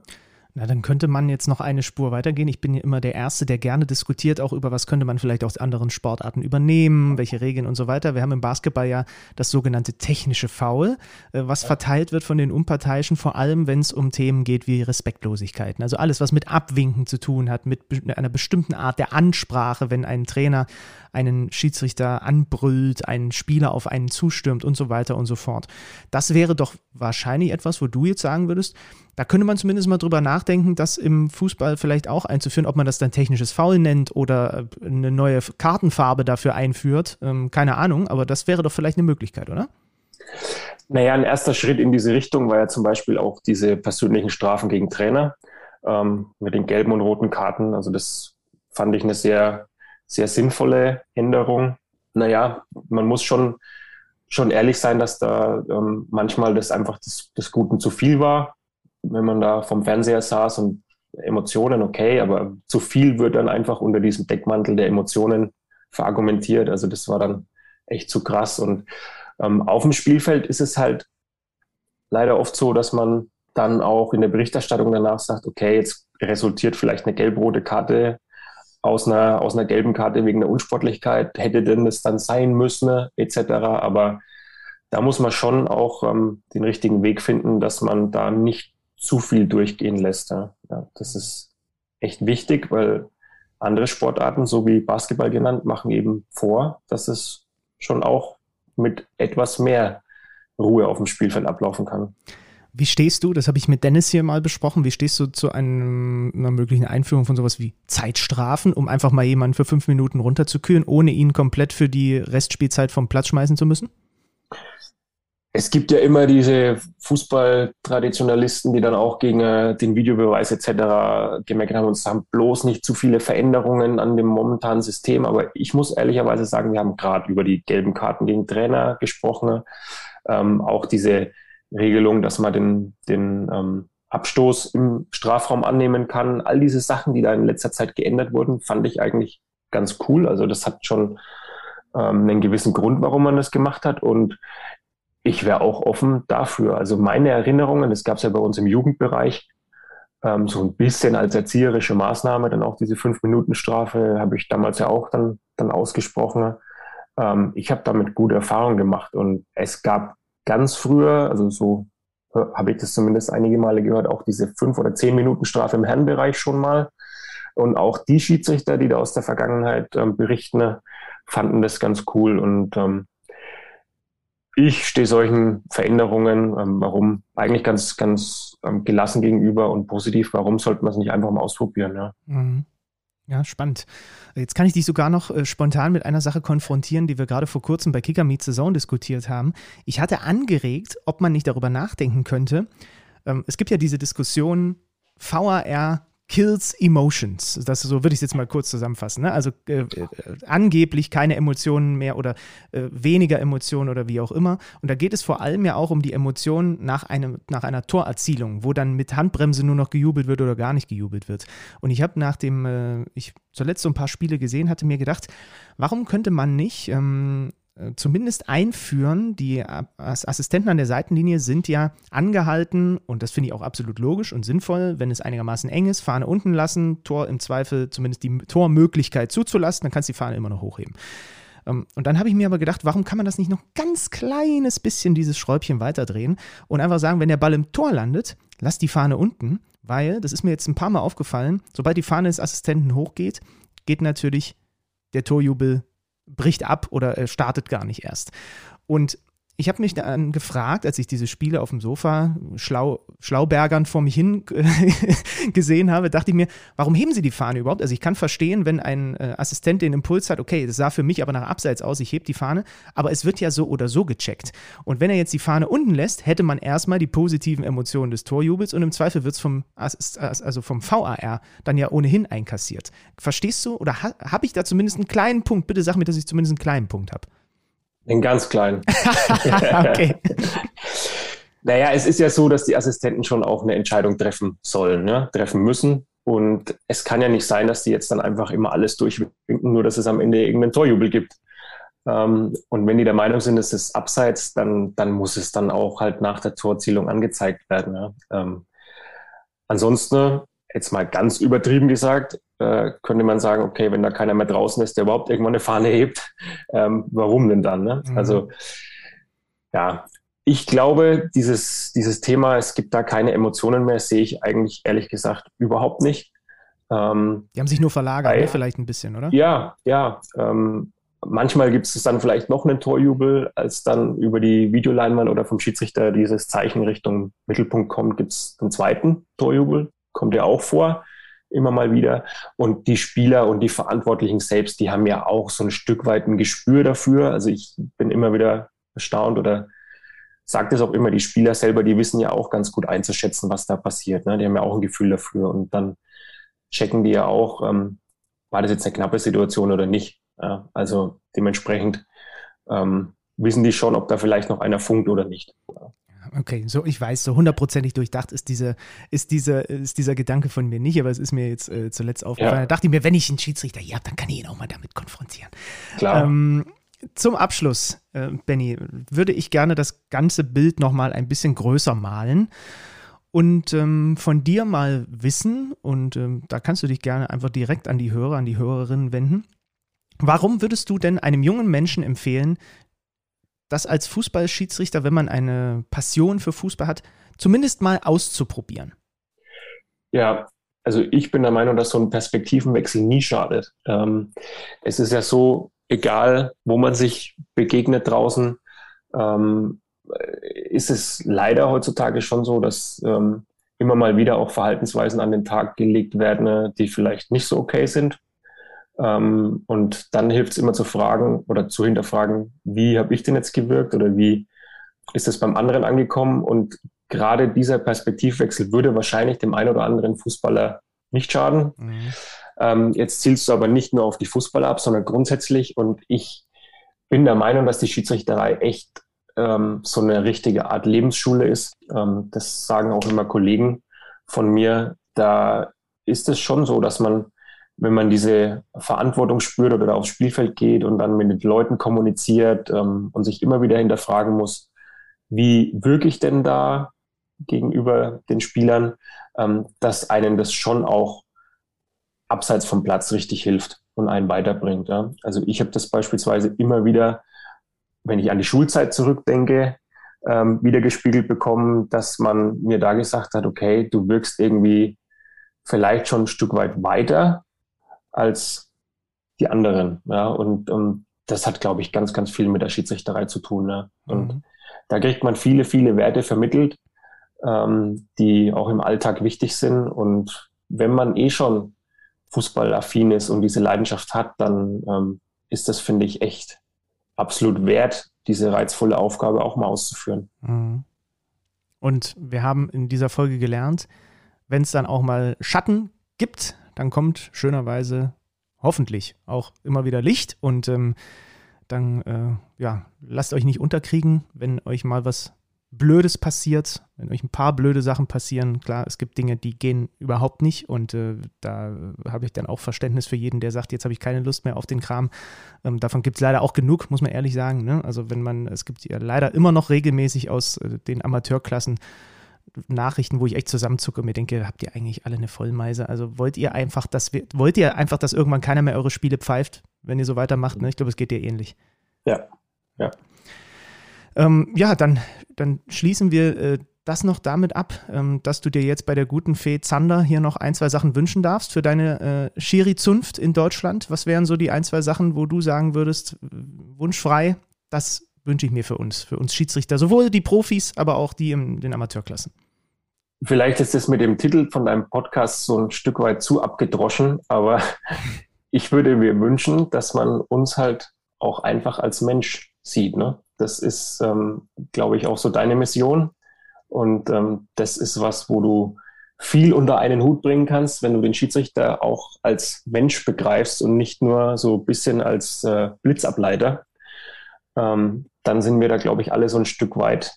Na, dann könnte man jetzt noch eine Spur weitergehen. Ich bin ja immer der Erste, der gerne diskutiert, auch über was könnte man vielleicht aus anderen Sportarten übernehmen, welche Regeln und so weiter. Wir haben im Basketball ja das sogenannte technische Foul, was verteilt wird von den Unparteiischen, vor allem wenn es um Themen geht wie Respektlosigkeiten. Also alles, was mit Abwinken zu tun hat, mit einer bestimmten Art der Ansprache, wenn ein Trainer einen Schiedsrichter anbrüllt, einen Spieler auf einen zustürmt und so weiter und so fort. Das wäre doch wahrscheinlich etwas, wo du jetzt sagen würdest, da könnte man zumindest mal drüber nachdenken, das im Fußball vielleicht auch einzuführen, ob man das dann technisches Foul nennt oder eine neue Kartenfarbe dafür einführt. Keine Ahnung, aber das wäre doch vielleicht eine Möglichkeit, oder? Naja, ein erster Schritt in diese Richtung war ja zum Beispiel auch diese persönlichen Strafen gegen Trainer mit den gelben und roten Karten. Also das fand ich eine sehr, sehr sinnvolle Änderung. Naja, man muss schon ehrlich sein, dass da manchmal das einfach des Guten zu viel war. Wenn man da vom Fernseher saß und Emotionen, okay, aber zu viel wird dann einfach unter diesem Deckmantel der Emotionen verargumentiert. Also das war dann echt zu krass. Und auf dem Spielfeld ist es halt leider oft so, dass man dann auch in der Berichterstattung danach sagt, okay, jetzt resultiert vielleicht eine gelb-rote Karte aus einer gelben Karte wegen der Unsportlichkeit. Hätte denn das dann sein müssen, etc. Aber da muss man schon auch den richtigen Weg finden, dass man da nicht zu viel durchgehen lässt. Ja, das ist echt wichtig, weil andere Sportarten, so wie Basketball genannt, machen eben vor, dass es schon auch mit etwas mehr Ruhe auf dem Spielfeld ablaufen kann. Wie stehst du, das habe ich mit Dennis hier mal besprochen, wie stehst du zu einer möglichen Einführung von sowas wie Zeitstrafen, um einfach mal jemanden für 5 Minuten runterzukühlen, ohne ihn komplett für die Restspielzeit vom Platz schmeißen zu müssen? Es gibt ja immer diese Fußballtraditionalisten, die dann auch gegen den Videobeweis etc. gemerkt haben, uns haben bloß nicht zu viele Veränderungen an dem momentanen System. Aber ich muss ehrlicherweise sagen, wir haben gerade über die gelben Karten gegen Trainer gesprochen. Auch diese Regelung, dass man den Abstoß im Strafraum annehmen kann. All diese Sachen, die da in letzter Zeit geändert wurden, fand ich eigentlich ganz cool. Also das hat schon einen gewissen Grund, warum man das gemacht hat. Und ich wäre auch offen dafür. Also meine Erinnerungen, das gab es ja bei uns im Jugendbereich, so ein bisschen als erzieherische Maßnahme, dann auch diese 5-Minuten-Strafe habe ich damals ja auch dann ausgesprochen. Ich habe damit gute Erfahrungen gemacht und es gab ganz früher, also so habe ich das zumindest einige Male gehört, auch diese 5- oder 10-Minuten-Strafe im Herrenbereich schon mal. Und auch die Schiedsrichter, die da aus der Vergangenheit berichten, fanden das ganz cool und ich stehe solchen Veränderungen, warum, eigentlich ganz gelassen gegenüber und positiv, warum sollte man es nicht einfach mal ausprobieren, ja. Mhm. Ja, spannend. Jetzt kann ich dich sogar noch spontan mit einer Sache konfrontieren, die wir gerade vor kurzem bei Kicker Meets the Zone diskutiert haben. Ich hatte angeregt, ob man nicht darüber nachdenken könnte. Es gibt ja diese Diskussion, VAR kills emotions. Das, so würde ich es jetzt mal kurz zusammenfassen. Ne? Also angeblich keine Emotionen mehr oder weniger Emotionen oder wie auch immer. Und da geht es vor allem ja auch um die Emotionen nach einer Torerzielung, wo dann mit Handbremse nur noch gejubelt wird oder gar nicht gejubelt wird. Und ich habe, nachdem ich zuletzt so ein paar Spiele gesehen hatte, mir gedacht, warum könnte man nicht zumindest einführen. Die Assistenten an der Seitenlinie sind ja angehalten, und das finde ich auch absolut logisch und sinnvoll, wenn es einigermaßen eng ist, Fahne unten lassen, Tor im Zweifel, zumindest die Tormöglichkeit zuzulassen, dann kannst du die Fahne immer noch hochheben. Und dann habe ich mir aber gedacht, warum kann man das nicht noch ein ganz kleines bisschen dieses Schräubchen weiterdrehen und einfach sagen, wenn der Ball im Tor landet, lass die Fahne unten, weil, das ist mir jetzt ein paar Mal aufgefallen, sobald die Fahne des Assistenten hochgeht, geht natürlich der Torjubel, bricht ab oder startet gar nicht erst. Und ich habe mich dann gefragt, als ich diese Spiele auf dem Sofa Schlaubergern vor mich hin gesehen habe, dachte ich mir, warum heben sie die Fahne überhaupt? Also ich kann verstehen, wenn ein Assistent den Impuls hat, okay, das sah für mich aber nach Abseits aus, ich hebe die Fahne, aber es wird ja so oder so gecheckt. Und wenn er jetzt die Fahne unten lässt, hätte man erstmal die positiven Emotionen des Torjubels und im Zweifel wird es vom VAR dann ja ohnehin einkassiert. Verstehst du? Oder habe ich da zumindest einen kleinen Punkt? Bitte sag mir, dass ich zumindest einen kleinen Punkt habe. Den ganz kleinen. Okay. Naja, es ist ja so, dass die Assistenten schon auch eine Entscheidung treffen sollen, ne? Treffen müssen. Und es kann ja nicht sein, dass die jetzt dann einfach immer alles durchwinken, nur dass es am Ende irgendeinen Torjubel gibt. Und wenn die der Meinung sind, es ist abseits, dann muss es dann auch halt nach der Torerzielung angezeigt werden. Ne? Ansonsten, jetzt mal ganz übertrieben gesagt, könnte man sagen, okay, wenn da keiner mehr draußen ist, der überhaupt irgendwann eine Fahne hebt, warum denn dann? Ne? Mhm. Also ja, ich glaube, dieses Thema, es gibt da keine Emotionen mehr, sehe ich eigentlich ehrlich gesagt überhaupt nicht. Die haben sich nur verlagert, ne? Vielleicht ein bisschen, oder? Ja. Manchmal gibt es dann vielleicht noch einen Torjubel, als dann über die Videoleinwand oder vom Schiedsrichter dieses Zeichen Richtung Mittelpunkt kommt, gibt es einen zweiten Torjubel, kommt ja auch vor. Immer mal wieder. Und die Spieler und die Verantwortlichen selbst, die haben ja auch so ein Stück weit ein Gespür dafür. Also ich bin immer wieder erstaunt oder sage das auch immer, die Spieler selber, die wissen ja auch ganz gut einzuschätzen, was da passiert. Ne? Die haben ja auch ein Gefühl dafür. Und dann checken die ja auch, war das jetzt eine knappe Situation oder nicht. Ja? Also dementsprechend wissen die schon, ob da vielleicht noch einer funkt oder nicht. Ja. Okay, so ich weiß, so hundertprozentig durchdacht ist dieser Gedanke von mir nicht, aber es ist mir jetzt zuletzt aufgefallen. Ja. Da dachte ich mir, wenn ich einen Schiedsrichter hier habe, dann kann ich ihn auch mal damit konfrontieren. Klar. Zum Abschluss, Benni, würde ich gerne das ganze Bild nochmal ein bisschen größer malen und von dir mal wissen, und da kannst du dich gerne einfach direkt an die Hörer, an die Hörerinnen wenden. Warum würdest du denn einem jungen Menschen empfehlen, das als Fußballschiedsrichter, wenn man eine Passion für Fußball hat, zumindest mal auszuprobieren? Ja, also ich bin der Meinung, dass so ein Perspektivenwechsel nie schadet. Es ist ja so, egal wo man sich begegnet draußen, ist es leider heutzutage schon so, dass immer mal wieder auch Verhaltensweisen an den Tag gelegt werden, die vielleicht nicht so okay sind. Und dann hilft es immer zu fragen oder zu hinterfragen, wie habe ich denn jetzt gewirkt oder wie ist das beim anderen angekommen? Und gerade dieser Perspektivwechsel würde wahrscheinlich dem einen oder anderen Fußballer nicht schaden. Mhm. Jetzt zielst du aber nicht nur auf die Fußballer ab, sondern grundsätzlich. Und ich bin der Meinung, dass die Schiedsrichterei echt so eine richtige Art Lebensschule ist. Das sagen auch immer Kollegen von mir. Da ist es schon so, dass man, wenn man diese Verantwortung spürt oder aufs Spielfeld geht und dann mit den Leuten kommuniziert und sich immer wieder hinterfragen muss, wie wirke ich denn da gegenüber den Spielern, dass einem das schon auch abseits vom Platz richtig hilft und einen weiterbringt. Ja? Also ich habe das beispielsweise immer wieder, wenn ich an die Schulzeit zurückdenke, wieder gespiegelt bekommen, dass man mir da gesagt hat, okay, du wirkst irgendwie vielleicht schon ein Stück weit weiter als die anderen. Ja? Und das hat, glaube ich, ganz, ganz viel mit der Schiedsrichterei zu tun. Ne? Und da kriegt man viele, viele Werte vermittelt, die auch im Alltag wichtig sind. Und wenn man schon fußballaffin ist und diese Leidenschaft hat, dann ist das, finde ich, echt absolut wert, diese reizvolle Aufgabe auch mal auszuführen. Mhm. Und wir haben in dieser Folge gelernt, wenn es dann auch mal Schatten gibt, dann kommt schönerweise hoffentlich auch immer wieder Licht und dann lasst euch nicht unterkriegen, wenn euch mal was Blödes passiert, wenn euch ein paar blöde Sachen passieren, klar, es gibt Dinge, die gehen überhaupt nicht und da habe ich dann auch Verständnis für jeden, der sagt, jetzt habe ich keine Lust mehr auf den Kram. Davon gibt es leider auch genug, muss man ehrlich sagen, ne? Also es gibt ja leider immer noch regelmäßig aus den Amateurklassen Nachrichten, wo ich echt zusammenzucke und mir denke, habt ihr eigentlich alle eine Vollmeise? Also wollt ihr einfach, dass irgendwann keiner mehr eure Spiele pfeift, wenn ihr so weitermacht? Ne? Ich glaube, es geht dir ähnlich. Ja, ja. Dann schließen wir das noch damit ab, dass du dir jetzt bei der guten Fee Zander hier noch ein, zwei Sachen wünschen darfst für deine Schiri-Zunft in Deutschland. Was wären so die ein, zwei Sachen, wo du sagen würdest, wunschfrei, das wünsche ich mir für uns Schiedsrichter, sowohl die Profis, aber auch die in den Amateurklassen? Vielleicht ist das mit dem Titel von deinem Podcast so ein Stück weit zu abgedroschen, aber ich würde mir wünschen, dass man uns halt auch einfach als Mensch sieht, ne? Das ist, glaube ich, auch so deine Mission und das ist was, wo du viel unter einen Hut bringen kannst, wenn du den Schiedsrichter auch als Mensch begreifst und nicht nur so ein bisschen als Blitzableiter, dann sind wir da, glaube ich, alle so ein Stück weit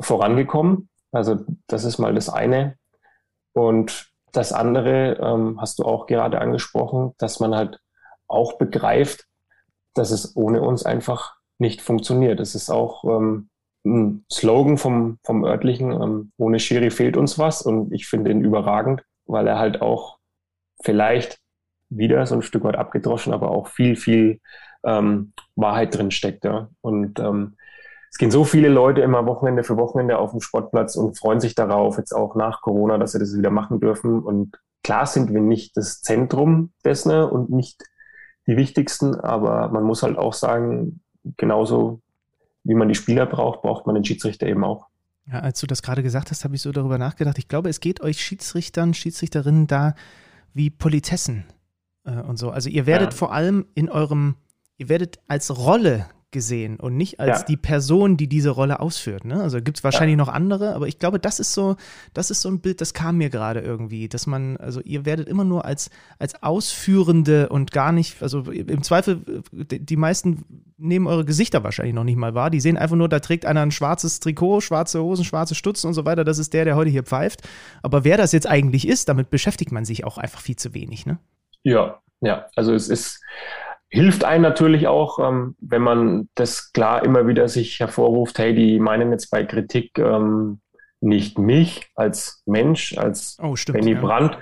vorangekommen. Also das ist mal das eine und das andere hast du auch gerade angesprochen, dass man halt auch begreift, dass es ohne uns einfach nicht funktioniert. Es ist auch ein Slogan vom Örtlichen, ohne Schiri fehlt uns was, und ich finde ihn überragend, weil er halt auch vielleicht wieder so ein Stück weit abgedroschen, aber auch viel, viel Wahrheit drin steckt. Ja? Und es gehen so viele Leute immer Wochenende für Wochenende auf dem Sportplatz und freuen sich darauf, jetzt auch nach Corona, dass sie das wieder machen dürfen. Und klar sind wir nicht das Zentrum dessen und nicht die wichtigsten, aber man muss halt auch sagen, genauso wie man die Spieler braucht, braucht man den Schiedsrichter eben auch. Ja, als du das gerade gesagt hast, habe ich so darüber nachgedacht. Ich glaube, es geht euch Schiedsrichtern, Schiedsrichterinnen da wie Politessen und so. Also ihr werdet vor allem ihr werdet als Rolle gesehen und nicht als die Person, die diese Rolle ausführt. Ne? Also gibt es wahrscheinlich noch andere, aber ich glaube, das ist so ein Bild, das kam mir gerade irgendwie, dass ihr werdet immer nur als Ausführende und gar nicht, also im Zweifel, die meisten nehmen eure Gesichter wahrscheinlich noch nicht mal wahr. Die sehen einfach nur, da trägt einer ein schwarzes Trikot, schwarze Hosen, schwarze Stutzen und so weiter. Das ist der heute hier pfeift. Aber wer das jetzt eigentlich ist, damit beschäftigt man sich auch einfach viel zu wenig. Ne? Ja, also es ist. Hilft einem natürlich auch, wenn man das klar immer wieder sich hervorruft, hey, die meinen jetzt bei Kritik nicht mich als Mensch, als Benny Brandt,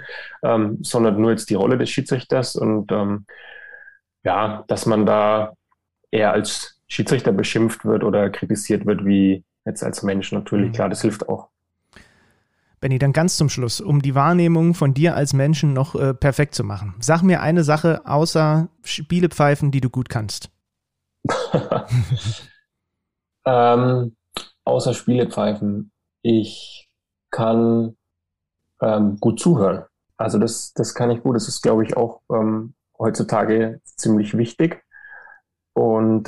sondern nur jetzt die Rolle des Schiedsrichters und dass man da eher als Schiedsrichter beschimpft wird oder kritisiert wird, wie jetzt als Mensch natürlich. Mhm. Klar, das hilft auch. Benni, dann ganz zum Schluss, um die Wahrnehmung von dir als Menschen noch perfekt zu machen. Sag mir eine Sache außer Spiele pfeifen, die du gut kannst. Außer Spiele pfeifen. Ich kann gut zuhören. Also das kann ich gut. Das ist, glaube ich, auch heutzutage ziemlich wichtig. Und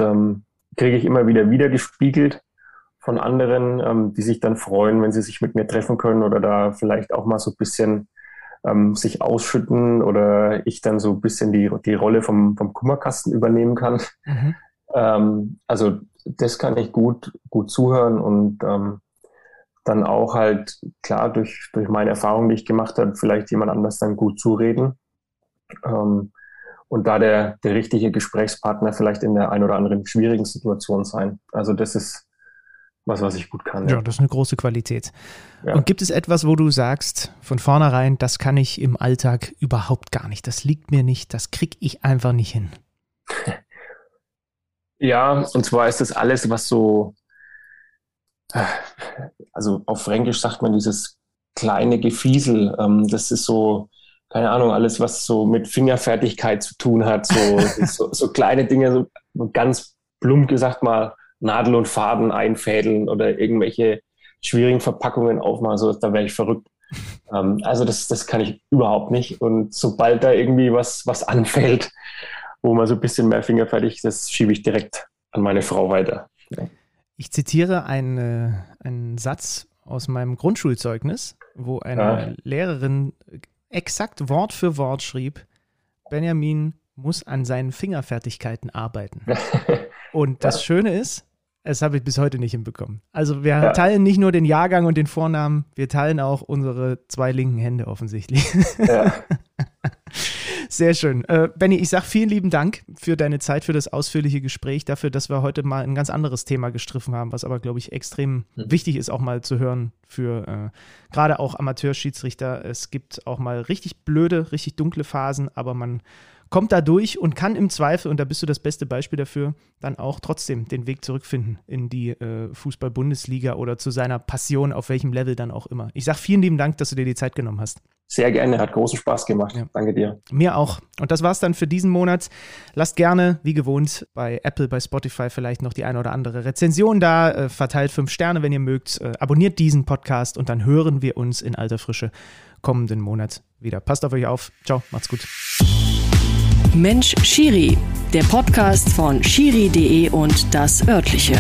kriege ich immer wieder gespiegelt von anderen, die sich dann freuen, wenn sie sich mit mir treffen können oder da vielleicht auch mal so ein bisschen sich ausschütten oder ich dann so ein bisschen die Rolle vom Kummerkasten übernehmen kann. Mhm. Also das kann ich gut zuhören und dann auch halt klar durch meine Erfahrung, die ich gemacht habe, vielleicht jemand anders dann gut zureden. Und da der richtige Gesprächspartner vielleicht in der ein oder anderen schwierigen Situation sein. Also das ist was ich gut kann. Ja, das ist eine große Qualität. Ja. Und gibt es etwas, wo du sagst, von vornherein, das kann ich im Alltag überhaupt gar nicht, das liegt mir nicht, das kriege ich einfach nicht hin? Ja, und zwar ist das alles, was so, also auf Fränkisch sagt man dieses kleine Gefiesel, das ist so, keine Ahnung, alles, was so mit Fingerfertigkeit zu tun hat, so kleine Dinge, so ganz plump gesagt mal, Nadel und Faden einfädeln oder irgendwelche schwierigen Verpackungen aufmachen, so, da wäre ich verrückt. Also das kann ich überhaupt nicht. Und sobald da irgendwie was anfällt, wo man so ein bisschen mehr fingerfertig ist, das schiebe ich direkt an meine Frau weiter. Ich zitiere einen Satz aus meinem Grundschulzeugnis, wo eine Lehrerin exakt Wort für Wort schrieb, Benjamin muss an seinen Fingerfertigkeiten arbeiten. Und das Schöne ist, Das habe ich bis heute nicht hinbekommen. Also wir teilen nicht nur den Jahrgang und den Vornamen, wir teilen auch unsere zwei linken Hände offensichtlich. Ja. Sehr schön. Benni, ich sage vielen lieben Dank für deine Zeit, für das ausführliche Gespräch, dafür, dass wir heute mal ein ganz anderes Thema gestriffen haben, was aber, glaube ich, extrem wichtig ist, auch mal zu hören für gerade auch Amateurschiedsrichter. Es gibt auch mal richtig blöde, richtig dunkle Phasen, aber man kommt da durch und kann im Zweifel, und da bist du das beste Beispiel dafür, dann auch trotzdem den Weg zurückfinden in die Fußball-Bundesliga oder zu seiner Passion, auf welchem Level dann auch immer. Ich sage vielen lieben Dank, dass du dir die Zeit genommen hast. Sehr gerne, hat großen Spaß gemacht. Ja. Danke dir. Mir auch. Und das war's dann für diesen Monat. Lasst gerne, wie gewohnt, bei Apple, bei Spotify vielleicht noch die eine oder andere Rezension da. Verteilt 5 Sterne, wenn ihr mögt. Abonniert diesen Podcast und dann hören wir uns in alter Frische kommenden Monat wieder. Passt auf euch auf. Ciao, macht's gut. Mensch Schiri, der Podcast von Schiri.de und Das Örtliche.